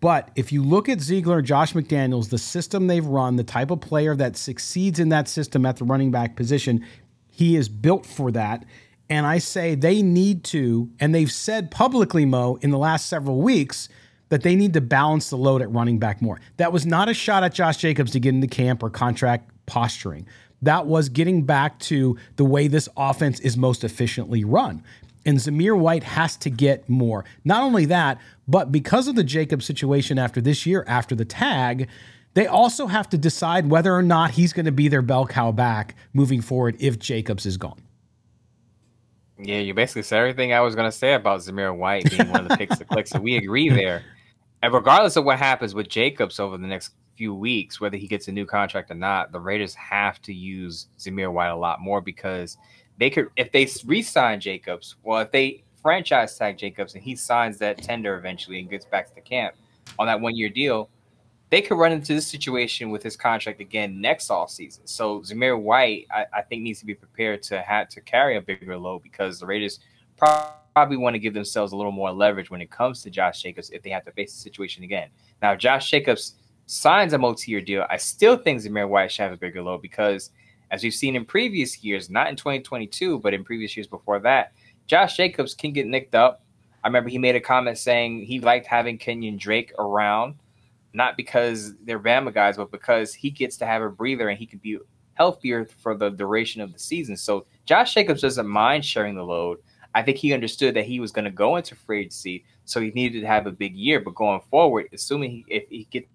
But if you look at Ziegler and Josh McDaniels, the system they've run, the type of player that succeeds in that system at the running back position, he is built for that. And I say they need to, and they've said publicly, Mo, in the last several weeks, that they need to balance the load at running back more. That was not a shot at Josh Jacobs to get into camp or contract posturing. That was getting back to the way this offense is most efficiently run. and Zamir White has to get more. Not only that, but because of the Jacobs situation after this year, after the tag, they also have to decide whether or not he's going to be their bell cow back moving forward if Jacobs is gone. Yeah, you basically said everything I was going to say about Zamir White being one of the picks to click, so we agree there. And regardless of what happens with Jacobs over the next few weeks, whether he gets a new contract or not, the Raiders have to use Zamir White a lot more because they could, if they re-sign Jacobs, well, if they franchise tag Jacobs and he signs that tender eventually and gets back to the camp on that one-year deal, they could run into this situation with his contract again next offseason. So Zamir White, I, I think, needs to be prepared to have to carry a bigger load because the Raiders probably want to give themselves a little more leverage when it comes to Josh Jacobs if they have to face the situation again. Now, if Josh Jacobs signs a multi-year deal, I still think Zamir White should have a bigger load because, as we've seen in previous years, not in twenty twenty-two, but in previous years before that, Josh Jacobs can get nicked up. I remember he made a comment saying he liked having Kenyon Drake around, not because they're Bama guys, but because he gets to have a breather and he can be healthier for the duration of the season. So Josh Jacobs doesn't mind sharing the load. I think he understood that he was going to go into free agency, so he needed to have a big year. But going forward, assuming he, if he gets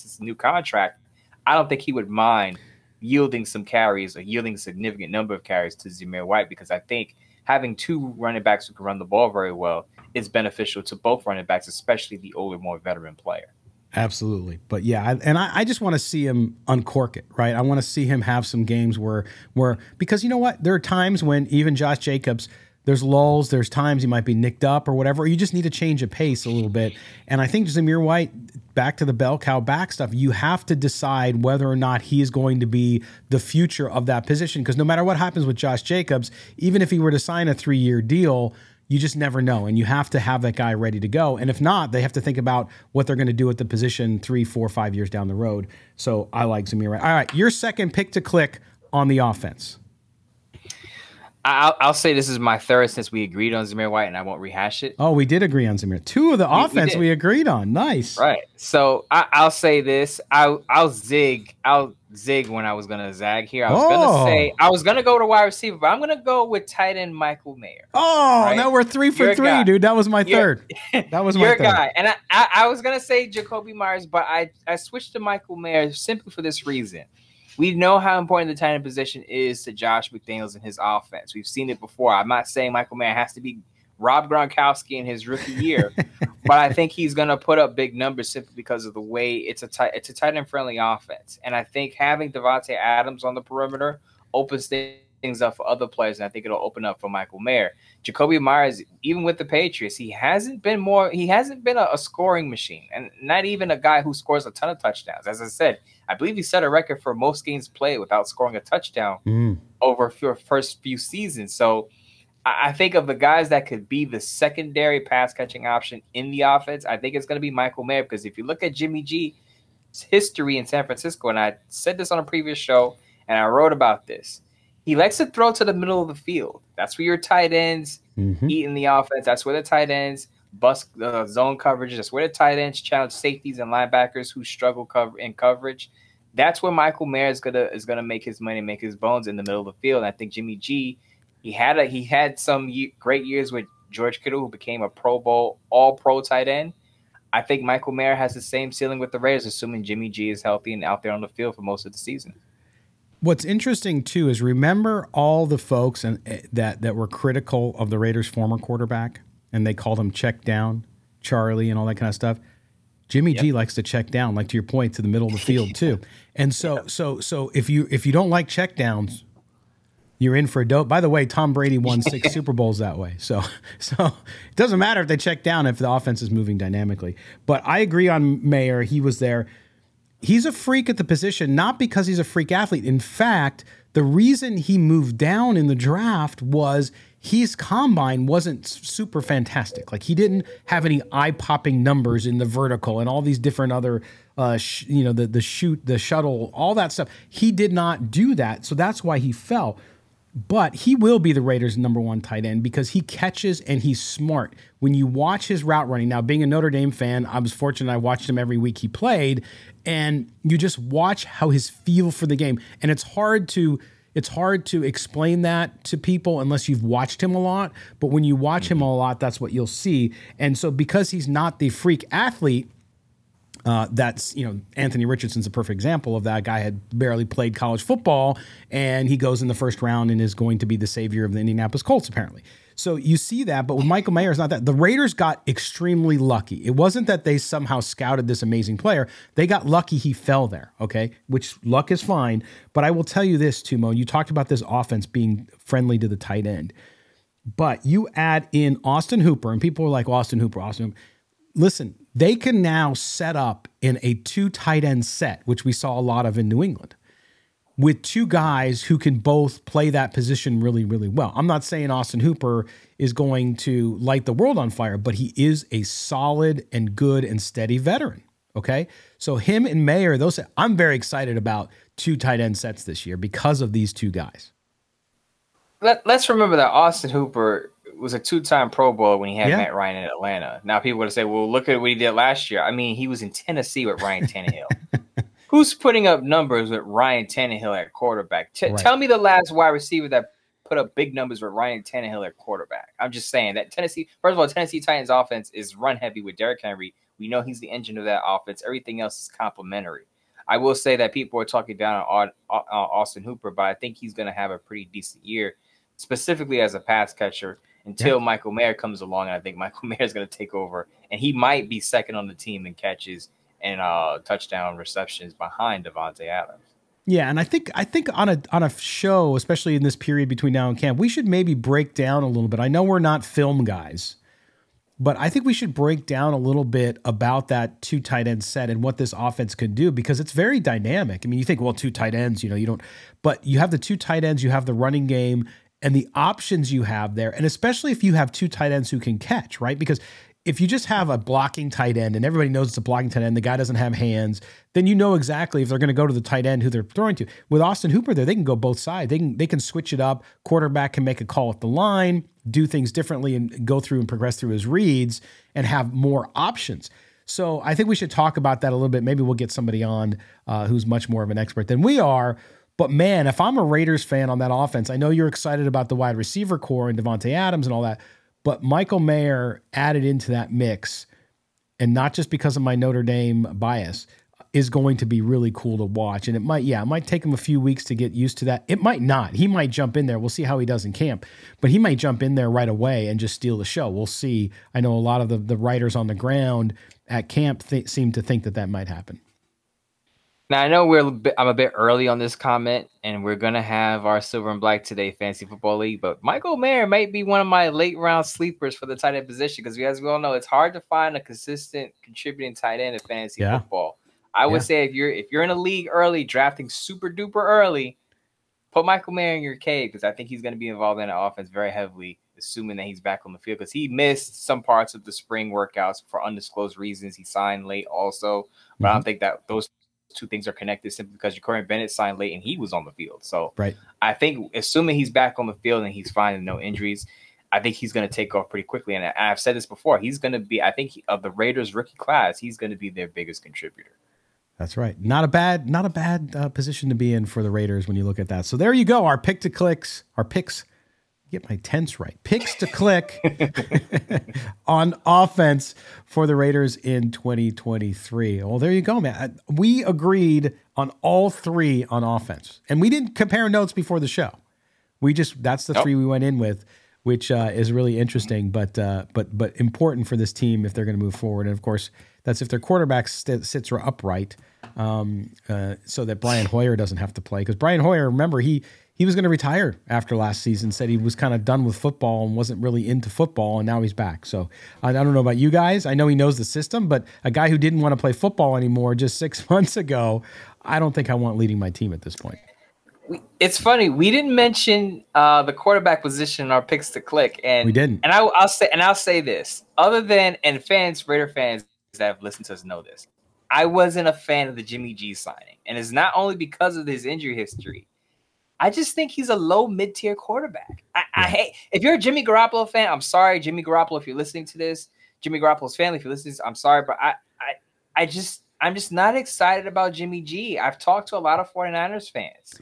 his new contract, I don't think he would mind yielding some carries or yielding a significant number of carries to Zamir White because I think having two running backs who can run the ball very well is beneficial to both running backs, especially the older, more veteran player. Absolutely. But yeah, I, and I, I just want to see him uncork it, right? I want to see him have some games where, where, because you know what? There are times when even Josh Jacobs, there's lulls, there's times he might be nicked up or whatever. Or you just need to change a pace a little bit. And I think Zamir White, back to the bell cow back stuff, you have to decide whether or not he is going to be the future of that position. Because no matter what happens with Josh Jacobs, even if he were to sign a three-year deal, you just never know. And you have to have that guy ready to go. And if not, they have to think about what they're going to do at the position three, four, five years down the road. So I like Zamir White. All right, your second pick to click on the offense. I'll, I'll say this is my third since we agreed on Zamir White, and I won't rehash it. Oh, we did agree on Zamir. Two of the we, offense we, we agreed on. Nice. Right. So I, I'll say this. I, I'll zig. I'll zig when I was going to zag here. I was oh. going to say I was going to go to wide receiver, but I'm going to go with tight end Michael Mayer. Oh, right? Now we're three for You're three, guy. dude. That was my You're, third. That was my You're third. Your guy. And I, I, I was going to say Jacoby Myers, but I, I switched to Michael Mayer simply for this reason. We know how important the tight end position is to Josh McDaniels and his offense. We've seen it before. I'm not saying Michael Mayer has to be Rob Gronkowski in his rookie year, but I think he's going to put up big numbers simply because of the way it's a tight, it's a tight end friendly offense. And I think having Davante Adams on the perimeter opens things up for other players, and I think it'll open up for Michael Mayer. Jacoby Myers, even with the Patriots, he hasn't been more. He hasn't been a, a scoring machine, and not even a guy who scores a ton of touchdowns. As I said, I believe he set a record for most games played without scoring a touchdown mm. over your first few seasons. So I think of the guys that could be the secondary pass-catching option in the offense, I think it's going to be Michael Mayer because if you look at Jimmy G's history in San Francisco, and I said this on a previous show, and I wrote about this, he likes to throw to the middle of the field. That's where your tight ends mm-hmm. eat in the offense. That's where the tight ends bust uh, zone coverage. That's where the tight ends challenge safeties and linebackers who struggle cover- in coverage. That's where Michael Mayer is gonna is gonna make his money, make his bones in the middle of the field. And I think Jimmy G, he had a, he had some ye- great years with George Kittle, who became a Pro Bowl All Pro tight end. I think Michael Mayer has the same ceiling with the Raiders, assuming Jimmy G is healthy and out there on the field for most of the season. What's interesting too is remember all the folks and that that were critical of the Raiders' former quarterback. And they call them check down, Charlie, and all that kind of stuff. Jimmy yep. G likes to check down, like to your point, to the middle of the field too. And so, yeah. so, so if you if you don't like check downs, you're in for a dope. By the way, Tom Brady won six Super Bowls that way. So, so it doesn't matter if they check down if the offense is moving dynamically. But I agree on Mayer. He was there. He's a freak at the position, not because he's a freak athlete. In fact, the reason he moved down in the draft was his combine wasn't super fantastic. Like he didn't have any eye-popping numbers in the vertical and all these different other, uh, sh- you know, the the shoot, the shuttle, all that stuff. He did not do that, so that's why he fell. But he will be the Raiders' number one tight end because he catches and he's smart. When you watch his route running, now being a Notre Dame fan, I was fortunate I watched him every week he played, and you just watch how his feel for the game. And it's hard to... It's hard to explain that to people unless you've watched him a lot. But when you watch him a lot, that's what you'll see. And so because he's not the freak athlete, Uh, that's, you know, Anthony Richardson's a perfect example of that. Guy had barely played college football, and he goes in the first round and is going to be the savior of the Indianapolis Colts, apparently. So you see that, but with Michael Mayer, it's not that. The Raiders got extremely lucky. It wasn't that they somehow scouted this amazing player. They got lucky he fell there, okay, which luck is fine. But I will tell you this, Tumo, you talked about this offense being friendly to the tight end. But you add in Austin Hooper, and people are like, Austin Hooper, Austin Hooper. Listen, they can now set up in a two tight end set, which we saw a lot of in New England, with two guys who can both play that position really, really well. I'm not saying Austin Hooper is going to light the world on fire, but he is a solid and good and steady veteran, okay? So him and Mayer, those, I'm very excited about two tight end sets this year because of these two guys. Let, let's remember that Austin Hooper was a two-time Pro Bowl when he had yeah. Matt Ryan in Atlanta. Now people would say, well, look at what he did last year. I mean, he was in Tennessee with Ryan Tannehill. Who's putting up numbers with Ryan Tannehill at quarterback? T- right. Tell me the last wide receiver that put up big numbers with Ryan Tannehill at quarterback. I'm just saying that Tennessee, first of all, Tennessee Titans offense is run heavy with Derrick Henry. We know he's the engine of that offense. Everything else is complimentary. I will say that people are talking down on Austin Hooper, but I think he's going to have a pretty decent year, specifically as a pass catcher, until yeah. Michael Mayer comes along. And I think Michael Mayer is going to take over, and he might be second on the team in catches and uh, touchdown receptions behind Davante Adams. Yeah, and I think I think on a on a show, especially in this period between now and camp, we should maybe break down a little bit. I know we're not film guys, but I think we should break down a little bit about that two tight end set and what this offense could do, because it's very dynamic. I mean, you think, well, two tight ends, you know, you don't, but you have the two tight ends, you have the running game, and the options you have there, and especially if you have two tight ends who can catch, right? Because if you just have a blocking tight end and everybody knows it's a blocking tight end, the guy doesn't have hands, then you know exactly if they're going to go to the tight end who they're throwing to. With Austin Hooper there, they can go both sides. They can they can switch it up. Quarterback can make a call at the line, do things differently and go through and progress through his reads and have more options. So I think we should talk about that a little bit. Maybe we'll get somebody on uh, who's much more of an expert than we are. But, man, if I'm a Raiders fan on that offense, I know you're excited about the wide receiver core and Davante Adams and all that, but Michael Mayer added into that mix, and not just because of my Notre Dame bias, is going to be really cool to watch. And it might, yeah, it might take him a few weeks to get used to that. It might not. He might jump in there. We'll see how he does in camp. But he might jump in there right away and just steal the show. We'll see. I know a lot of the, the writers on the ground at camp th- seem to think that that might happen. Now, I know we're a bit, I'm a bit early on this comment, and we're going to have our Silver and Black Today Fantasy Football League, but Michael Mayer might be one of my late-round sleepers for the tight end position because, as we all know, it's hard to find a consistent contributing tight end in fantasy yeah. football. I would yeah. say if you're if you're in a league early, drafting super-duper early, put Michael Mayer in your cave because I think he's going to be involved in the offense very heavily, assuming that he's back on the field because he missed some parts of the spring workouts for undisclosed reasons. He signed late also, but mm-hmm. I don't think that those – two things are connected simply because Jakorian Bennett signed late and he was on the field. So right. I think assuming he's back on the field and he's fine and no injuries, I think he's going to take off pretty quickly. And I, I've said this before, he's going to be, I think he, of the Raiders rookie class, he's going to be their biggest contributor. That's right. Not a bad, not a bad uh, position to be in for the Raiders when you look at that. So there you go. Our pick to clicks, our picks, get my tense right. Picks to click on offense for the Raiders in twenty twenty-three. Well, there you go, man. We agreed on all three on offense. And we didn't compare notes before the show. We just, that's the nope. three we went in with, which uh, is really interesting, but uh, but but important for this team if they're going to move forward. And, of course, that's if their quarterback st- sits upright um, uh, so that Brian Hoyer doesn't have to play. Because Brian Hoyer, remember, he... He was going to retire after last season, said he was kind of done with football and wasn't really into football, and now he's back. So I don't know about you guys. I know he knows the system, but a guy who didn't want to play football anymore just six months ago, I don't think I want leading my team at this point. It's funny. We didn't mention uh, the quarterback position in our picks to click. And, we didn't. And I, I'll say, and I'll say this. Other than, and fans, Raider fans that have listened to us know this, I wasn't a fan of the Jimmy G signing. And it's not only because of his injury history. I just think he's a low mid-tier quarterback. I, yeah. I hate if you're a Jimmy Garoppolo fan. I'm sorry, Jimmy Garoppolo, if you're listening to this, Jimmy Garoppolo's family, if you're listening to this, I'm sorry, but I, I, I just I'm just not excited about Jimmy G. I've talked to a lot of 49ers fans.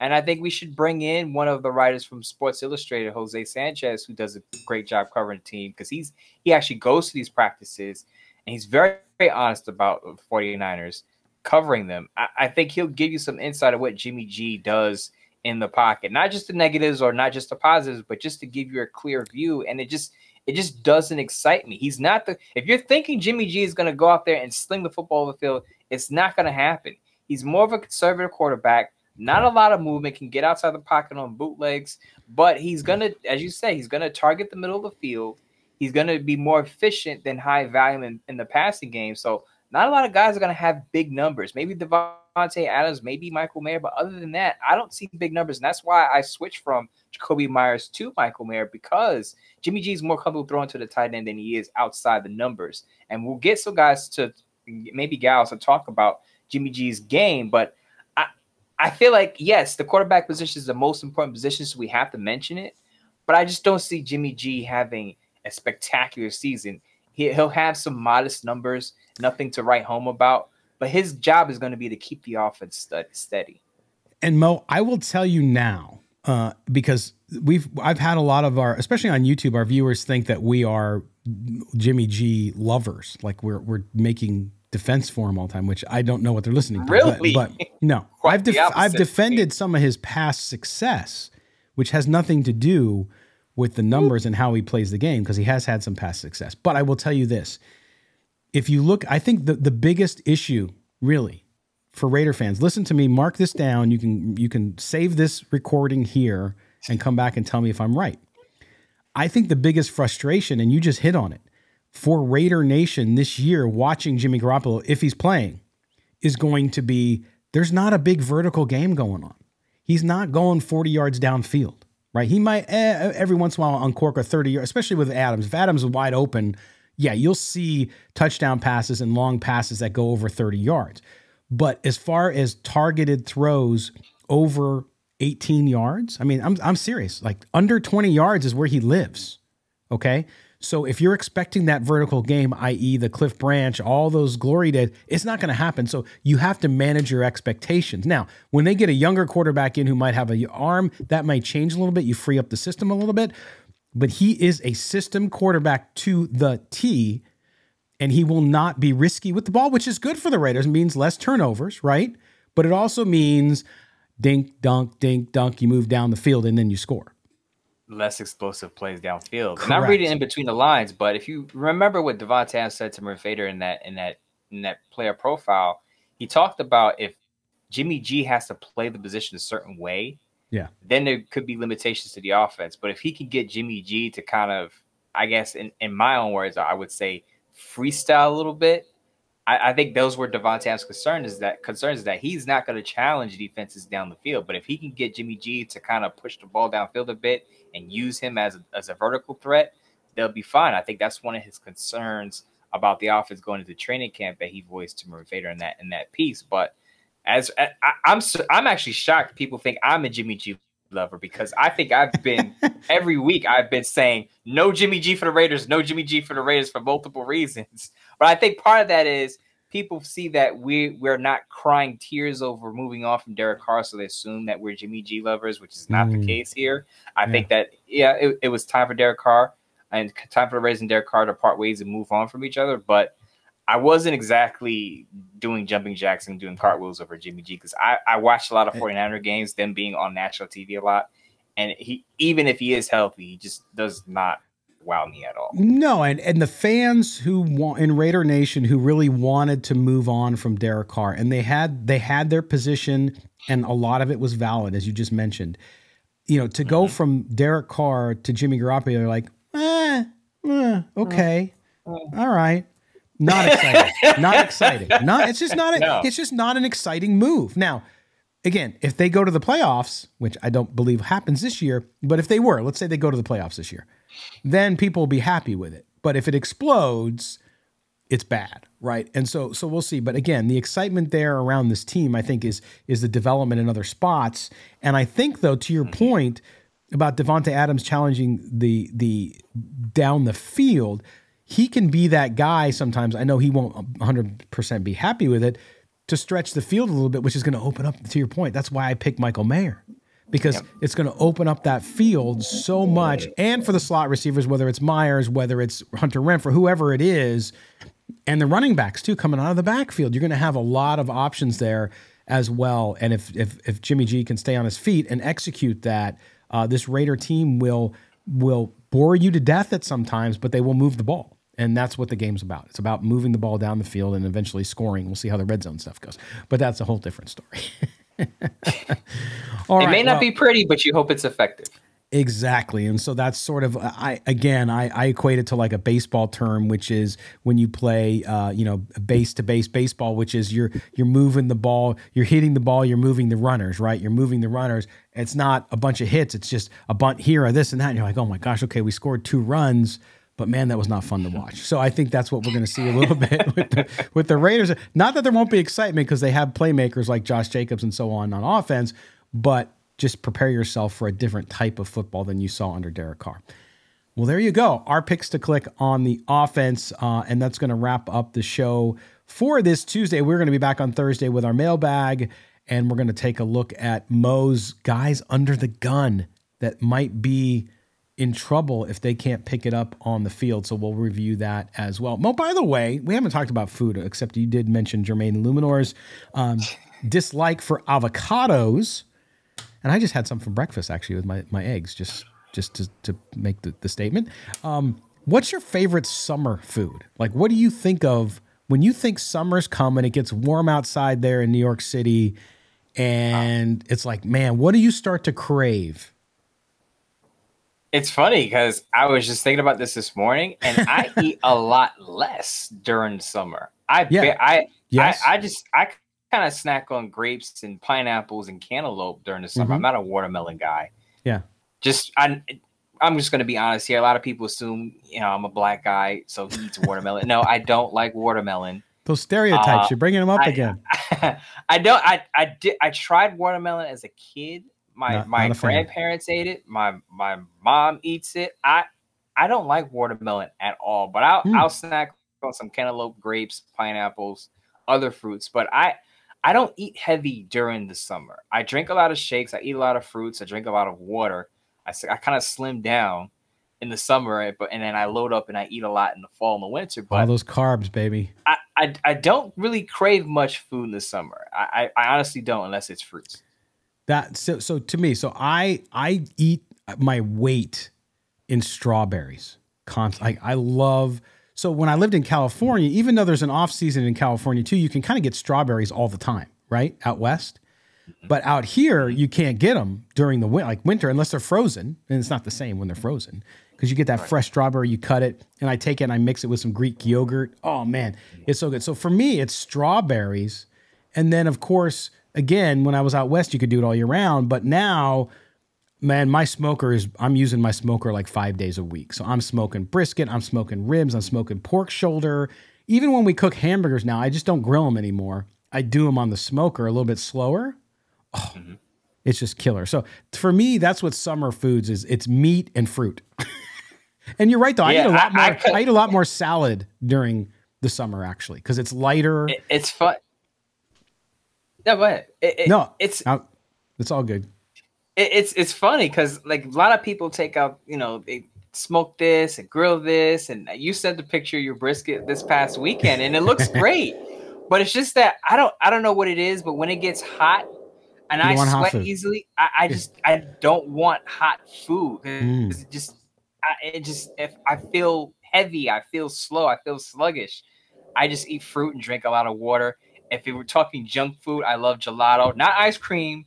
And I think we should bring in one of the writers from Sports Illustrated, Jose Sanchez, who does a great job covering the team, because he's he actually goes to these practices and he's very, very honest about the 49ers covering them. I, I think he'll give you some insight of what Jimmy G does in the pocket, not just the negatives or not just the positives, but just to give you a clear view. And it just it just doesn't excite me. He's not the if you're thinking Jimmy G is going to go out there and sling the football over the field, it's not going to happen. He's more of a conservative quarterback. Not a lot of movement, can get outside the pocket on bootlegs, but he's going to, as you say, he's going to target the middle of the field. He's going to be more efficient than high volume in, in the passing game. So not a lot of guys are going to have big numbers. Maybe Davante Adams, maybe Michael Mayer, but other than that, I don't see big numbers. And that's why I switched from Jakobi Meyers to Michael Mayer, because Jimmy G is more comfortable throwing to the tight end than he is outside the numbers. And we'll get some guys to, maybe gals, to talk about Jimmy G's game, but I feel like, yes, the quarterback position is the most important position, so we have to mention it. But I just don't see Jimmy G having a spectacular season. He, he'll have some modest numbers, nothing to write home about. But his job is going to be to keep the offense steady. And, Mo, I will tell you now, uh, because we've I've had a lot of our, especially on YouTube, our viewers think that we are Jimmy G lovers. Like we're we're making defense for him all the time, which I don't know what they're listening to. Really? But, but no, I've def- I've defended some of his past success, which has nothing to do with the numbers and how he plays the game, because he has had some past success. But I will tell you this. If you look, I think the, the biggest issue really for Raider fans, listen to me, mark this down. You can, you can save this recording here and come back and tell me if I'm right. I think the biggest frustration, and you just hit on it, for Raider Nation this year, watching Jimmy Garoppolo, if he's playing, is going to be, there's not a big vertical game going on. He's not going forty yards downfield, right? He might eh, every once in a while uncork a thirty yard, especially with Adams. If Adams is wide open, yeah, you'll see touchdown passes and long passes that go over thirty yards. But as far as targeted throws over eighteen yards, I mean, I'm I'm serious. Like under twenty yards is where he lives, okay? So if you're expecting that vertical game, that is the Cliff Branch, all those glory days, it's not going to happen. So you have to manage your expectations. Now, when they get a younger quarterback in who might have an arm, that might change a little bit. You free up the system a little bit. But he is a system quarterback to the T, and he will not be risky with the ball, which is good for the Raiders. It means less turnovers, right? But it also means dink, dunk, dink, dunk. You move down the field, and then you score. Less explosive plays downfield. Correct. And I'm reading in between the lines, but if you remember what Davante Adams said to Murph Fader in that in that in that player profile, he talked about if Jimmy G has to play the position a certain way, yeah, then there could be limitations to the offense. But if he could get Jimmy G to kind of, I guess in, in my own words, I would say freestyle a little bit, I, I think those were Davante Adams' concern is that concerns is that he's not going to challenge defenses down the field. But if he can get Jimmy G to kind of push the ball downfield a bit and use him as a, as a vertical threat, they'll be fine. I think that's one of his concerns about the offense going into training camp that he voiced to Murray Fader in that in that piece. But as I, I'm I'm actually shocked people think I'm a Jimmy G lover, because I think I've been every week I've been saying no Jimmy G for the Raiders, no Jimmy G for the Raiders for multiple reasons. But I think part of that is people see that we we're not crying tears over moving on from Derek Carr, so they assume that we're Jimmy G lovers, which is not mm. the case here. I yeah. think that yeah, it, it was time for Derek Carr and time for the Raiders and Derek Carr to part ways and move on from each other. But I wasn't exactly doing jumping jacks and doing cartwheels over Jimmy G, because I, I watched a lot of 49er games, them being on national T V a lot, and he even if he is healthy, he just does not wow me at all. No, and, and the fans who want, in Raider Nation, who really wanted to move on from Derek Carr, and they had they had their position, and a lot of it was valid, as you just mentioned. You know, to mm-hmm. go from Derek Carr to Jimmy Garoppolo, they're like, eh, eh okay, mm-hmm. all right, not exciting, not exciting, not. It's just not. A, no. It's just not an exciting move. Now, again, if they go to the playoffs, which I don't believe happens this year, but if they were, let's say they go to the playoffs this year, then people will be happy with it. But if it explodes, it's bad, right? And so so we'll see. But again, the excitement there around this team, I think, is is the development in other spots. And I think, though, to your point about Davante Adams challenging the the down the field, he can be that guy sometimes. I know he won't one hundred percent be happy with it, to stretch the field a little bit, which is going to open up, to your point. That's why I picked Michael Mayer, because yep. it's going to open up that field so much. And for the slot receivers, whether it's Myers, whether it's Hunter Renfrow, whoever it is, and the running backs too, coming out of the backfield, you're going to have a lot of options there as well. And if if, if Jimmy G can stay on his feet and execute that, uh, this Raider team will will bore you to death at some times, but they will move the ball. And that's what the game's about. It's about moving the ball down the field and eventually scoring. We'll see how the red zone stuff goes. But that's a whole different story. All it right, may not well, be pretty, but you hope it's effective. Exactly. And so that's sort of, I again, I, I equate it to like a baseball term, which is when you play, uh, you know, base to base baseball, which is you're you're moving the ball, you're hitting the ball, you're moving the runners, right? You're moving the runners. It's not a bunch of hits. It's just a bunt here or this and that. And you're like, oh my gosh, okay, we scored two runs. But man, that was not fun to watch. So I think that's what we're going to see a little bit with the, with the Raiders. Not that there won't be excitement, because they have playmakers like Josh Jacobs and so on on offense, but just prepare yourself for a different type of football than you saw under Derek Carr. Well, there you go. Our picks to click on the offense, uh, and that's going to wrap up the show for this Tuesday. We're going to be back on Thursday with our mailbag, and we're going to take a look at Mo's guys under the gun that might be in trouble if they can't pick it up on the field. So we'll review that as well. Mo, by the way, we haven't talked about food, except you did mention Jermaine Elumenor's um, dislike for avocados. And I just had some for breakfast, actually, with my, my eggs, just just to, to make the, the statement. Um, what's your favorite summer food? Like, what do you think of when you think summer's coming, it gets warm outside there in New York City, and wow. it's like, man, what do you start to crave? It's funny because I was just thinking about this this morning, and I eat a lot less during summer. I yeah. I, yes. I I just I kind of snack on grapes and pineapples and cantaloupe during the summer. Mm-hmm. I'm not a watermelon guy. Yeah, just I I'm just going to be honest here. A lot of people assume, you know, I'm a black guy, so he eats watermelon. No, I don't like watermelon. Those stereotypes, uh, you're bringing them up I, again. I, I don't. I I did. I tried watermelon as a kid. My not, my not grandparents fan. Ate it. My my mom eats it. I I don't like watermelon at all, but I'll mm. I'll snack on some cantaloupe, grapes, pineapples, other fruits. But I I don't eat heavy during the summer. I drink a lot of shakes. I eat a lot of fruits. I drink a lot of water. I I kind of slim down in the summer, but and then I load up and I eat a lot in the fall and the winter. But all those carbs, baby. I I, I don't really crave much food in the summer. I I, I honestly don't, unless it's fruits. That so, so to me, so I I eat my weight in strawberries constantly. I, I love so when I lived in California, even though there's an off season in California too, you can kind of get strawberries all the time, right? Out west, but out here you can't get them during the winter, like winter, unless they're frozen. And it's not the same when they're frozen, because you get that fresh strawberry, you cut it, and I take it and I mix it with some Greek yogurt. Oh man, it's so good. So for me, it's strawberries, and then of course. Again, when I was out west, you could do it all year round. But now, man, my smoker is, I'm using my smoker like five days a week. So I'm smoking brisket, I'm smoking ribs, I'm smoking pork shoulder. Even when we cook hamburgers now, I just don't grill them anymore. I do them on the smoker a little bit slower. Oh, mm-hmm. It's just killer. So for me, that's what summer foods is. It's meat and fruit. And you're right, though. Yeah, I, eat a lot I, more, I, could, I eat a lot more salad during the summer, actually, because it's lighter. It, it's fun. No, go ahead. It, it, no, it's I, it's all good. It, it's it's funny because like a lot of people take out, you know, they smoke this and grill this, and you sent the picture of your brisket this past weekend, and it looks great. But it's just that I don't I don't know what it is, but when it gets hot, and I sweat easily, I, I just I don't want hot food. Mm. It just I, it just if I feel heavy, I feel slow, I feel sluggish. I just eat fruit and drink a lot of water. If we were talking junk food, I love gelato. Not ice cream,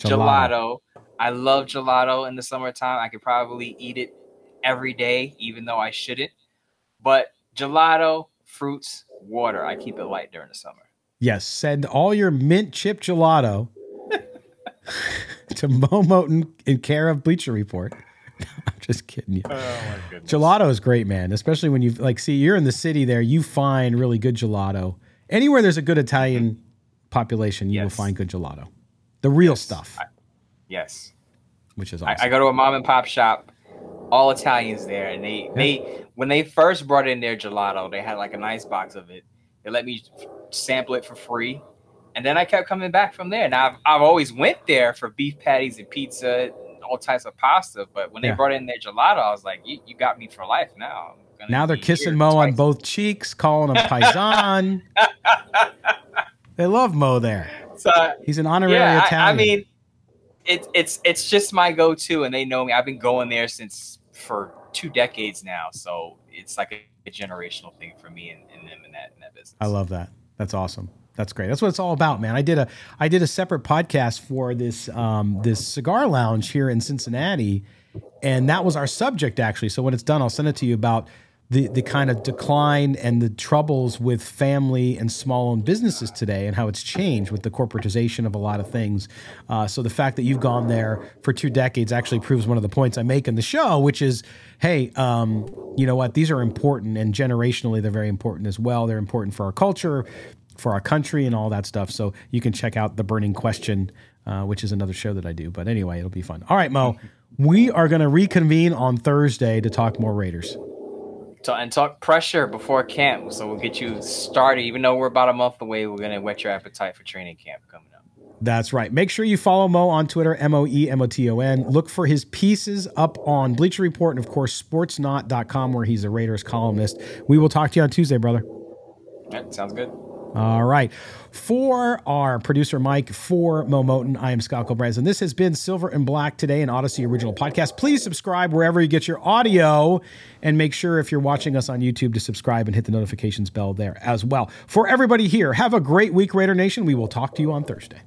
gelato. gelato. I love gelato in the summertime. I could probably eat it every day, even though I shouldn't. But gelato, fruits, water. I keep it light during the summer. Yes, send all your mint chip gelato to Mo Moton in care of Bleacher Report. I'm just kidding you. Oh my goodness. Gelato is great, man. Especially when you like see you're in the city there, you find really good gelato. Anywhere there's a good Italian population, you yes. will find good gelato. The real yes. stuff. I, yes. Which is awesome. I, I go to a mom and pop shop, all Italians there, and they, yeah. they when they first brought in their gelato, they had like a nice box of it. They let me sample it for free. And then I kept coming back from there. Now, I've, I've always went there for beef patties and pizza, all types of pasta. But when yeah. they brought in their gelato, I was like, you, you got me for life now. Now they're kissing Mo twice. on both cheeks, calling him Paisan. They love Mo there. So, he's an honorary yeah, Italian. I, I mean, it, it's it's just my go-to, and they know me. I've been going there since for two decades now. So it's like a, a generational thing for me and, and them in that, in that business. I love that. That's awesome. That's great. That's what it's all about, man. I did a I did a separate podcast for this um, this cigar lounge here in Cincinnati, and that was our subject, actually. So when it's done, I'll send it to you about the, the kind of decline and the troubles with family and small-owned businesses today and how it's changed with the corporatization of a lot of things. Uh, so the fact that you've gone there for two decades actually proves one of the points I make in the show, which is, hey, um, you know what? These are important, and generationally they're very important as well. They're important for our culture, for our country, and all that stuff. So you can check out The Burning Question, uh, which is another show that I do. But anyway, it'll be fun. All right, Mo, we are going to reconvene on Thursday to talk more Raiders. And talk pressure before camp. So we'll get you started. Even though we're about a month away, we're going to whet your appetite for training camp coming up. That's right. Make sure you follow Mo on Twitter, M O E M O T O N. Look for his pieces up on Bleacher Report and, of course, sports knot dot com, where he's a Raiders columnist. We will talk to you on Tuesday, brother. All right, sounds good. All right. For our producer, Mike, for Mo Moton, I am Scott Gulbransen. This has been Silver and Black Today, an Odyssey original podcast. Please subscribe wherever you get your audio, and make sure if you're watching us on YouTube to subscribe and hit the notifications bell there as well. For everybody here, have a great week, Raider Nation. We will talk to you on Thursday.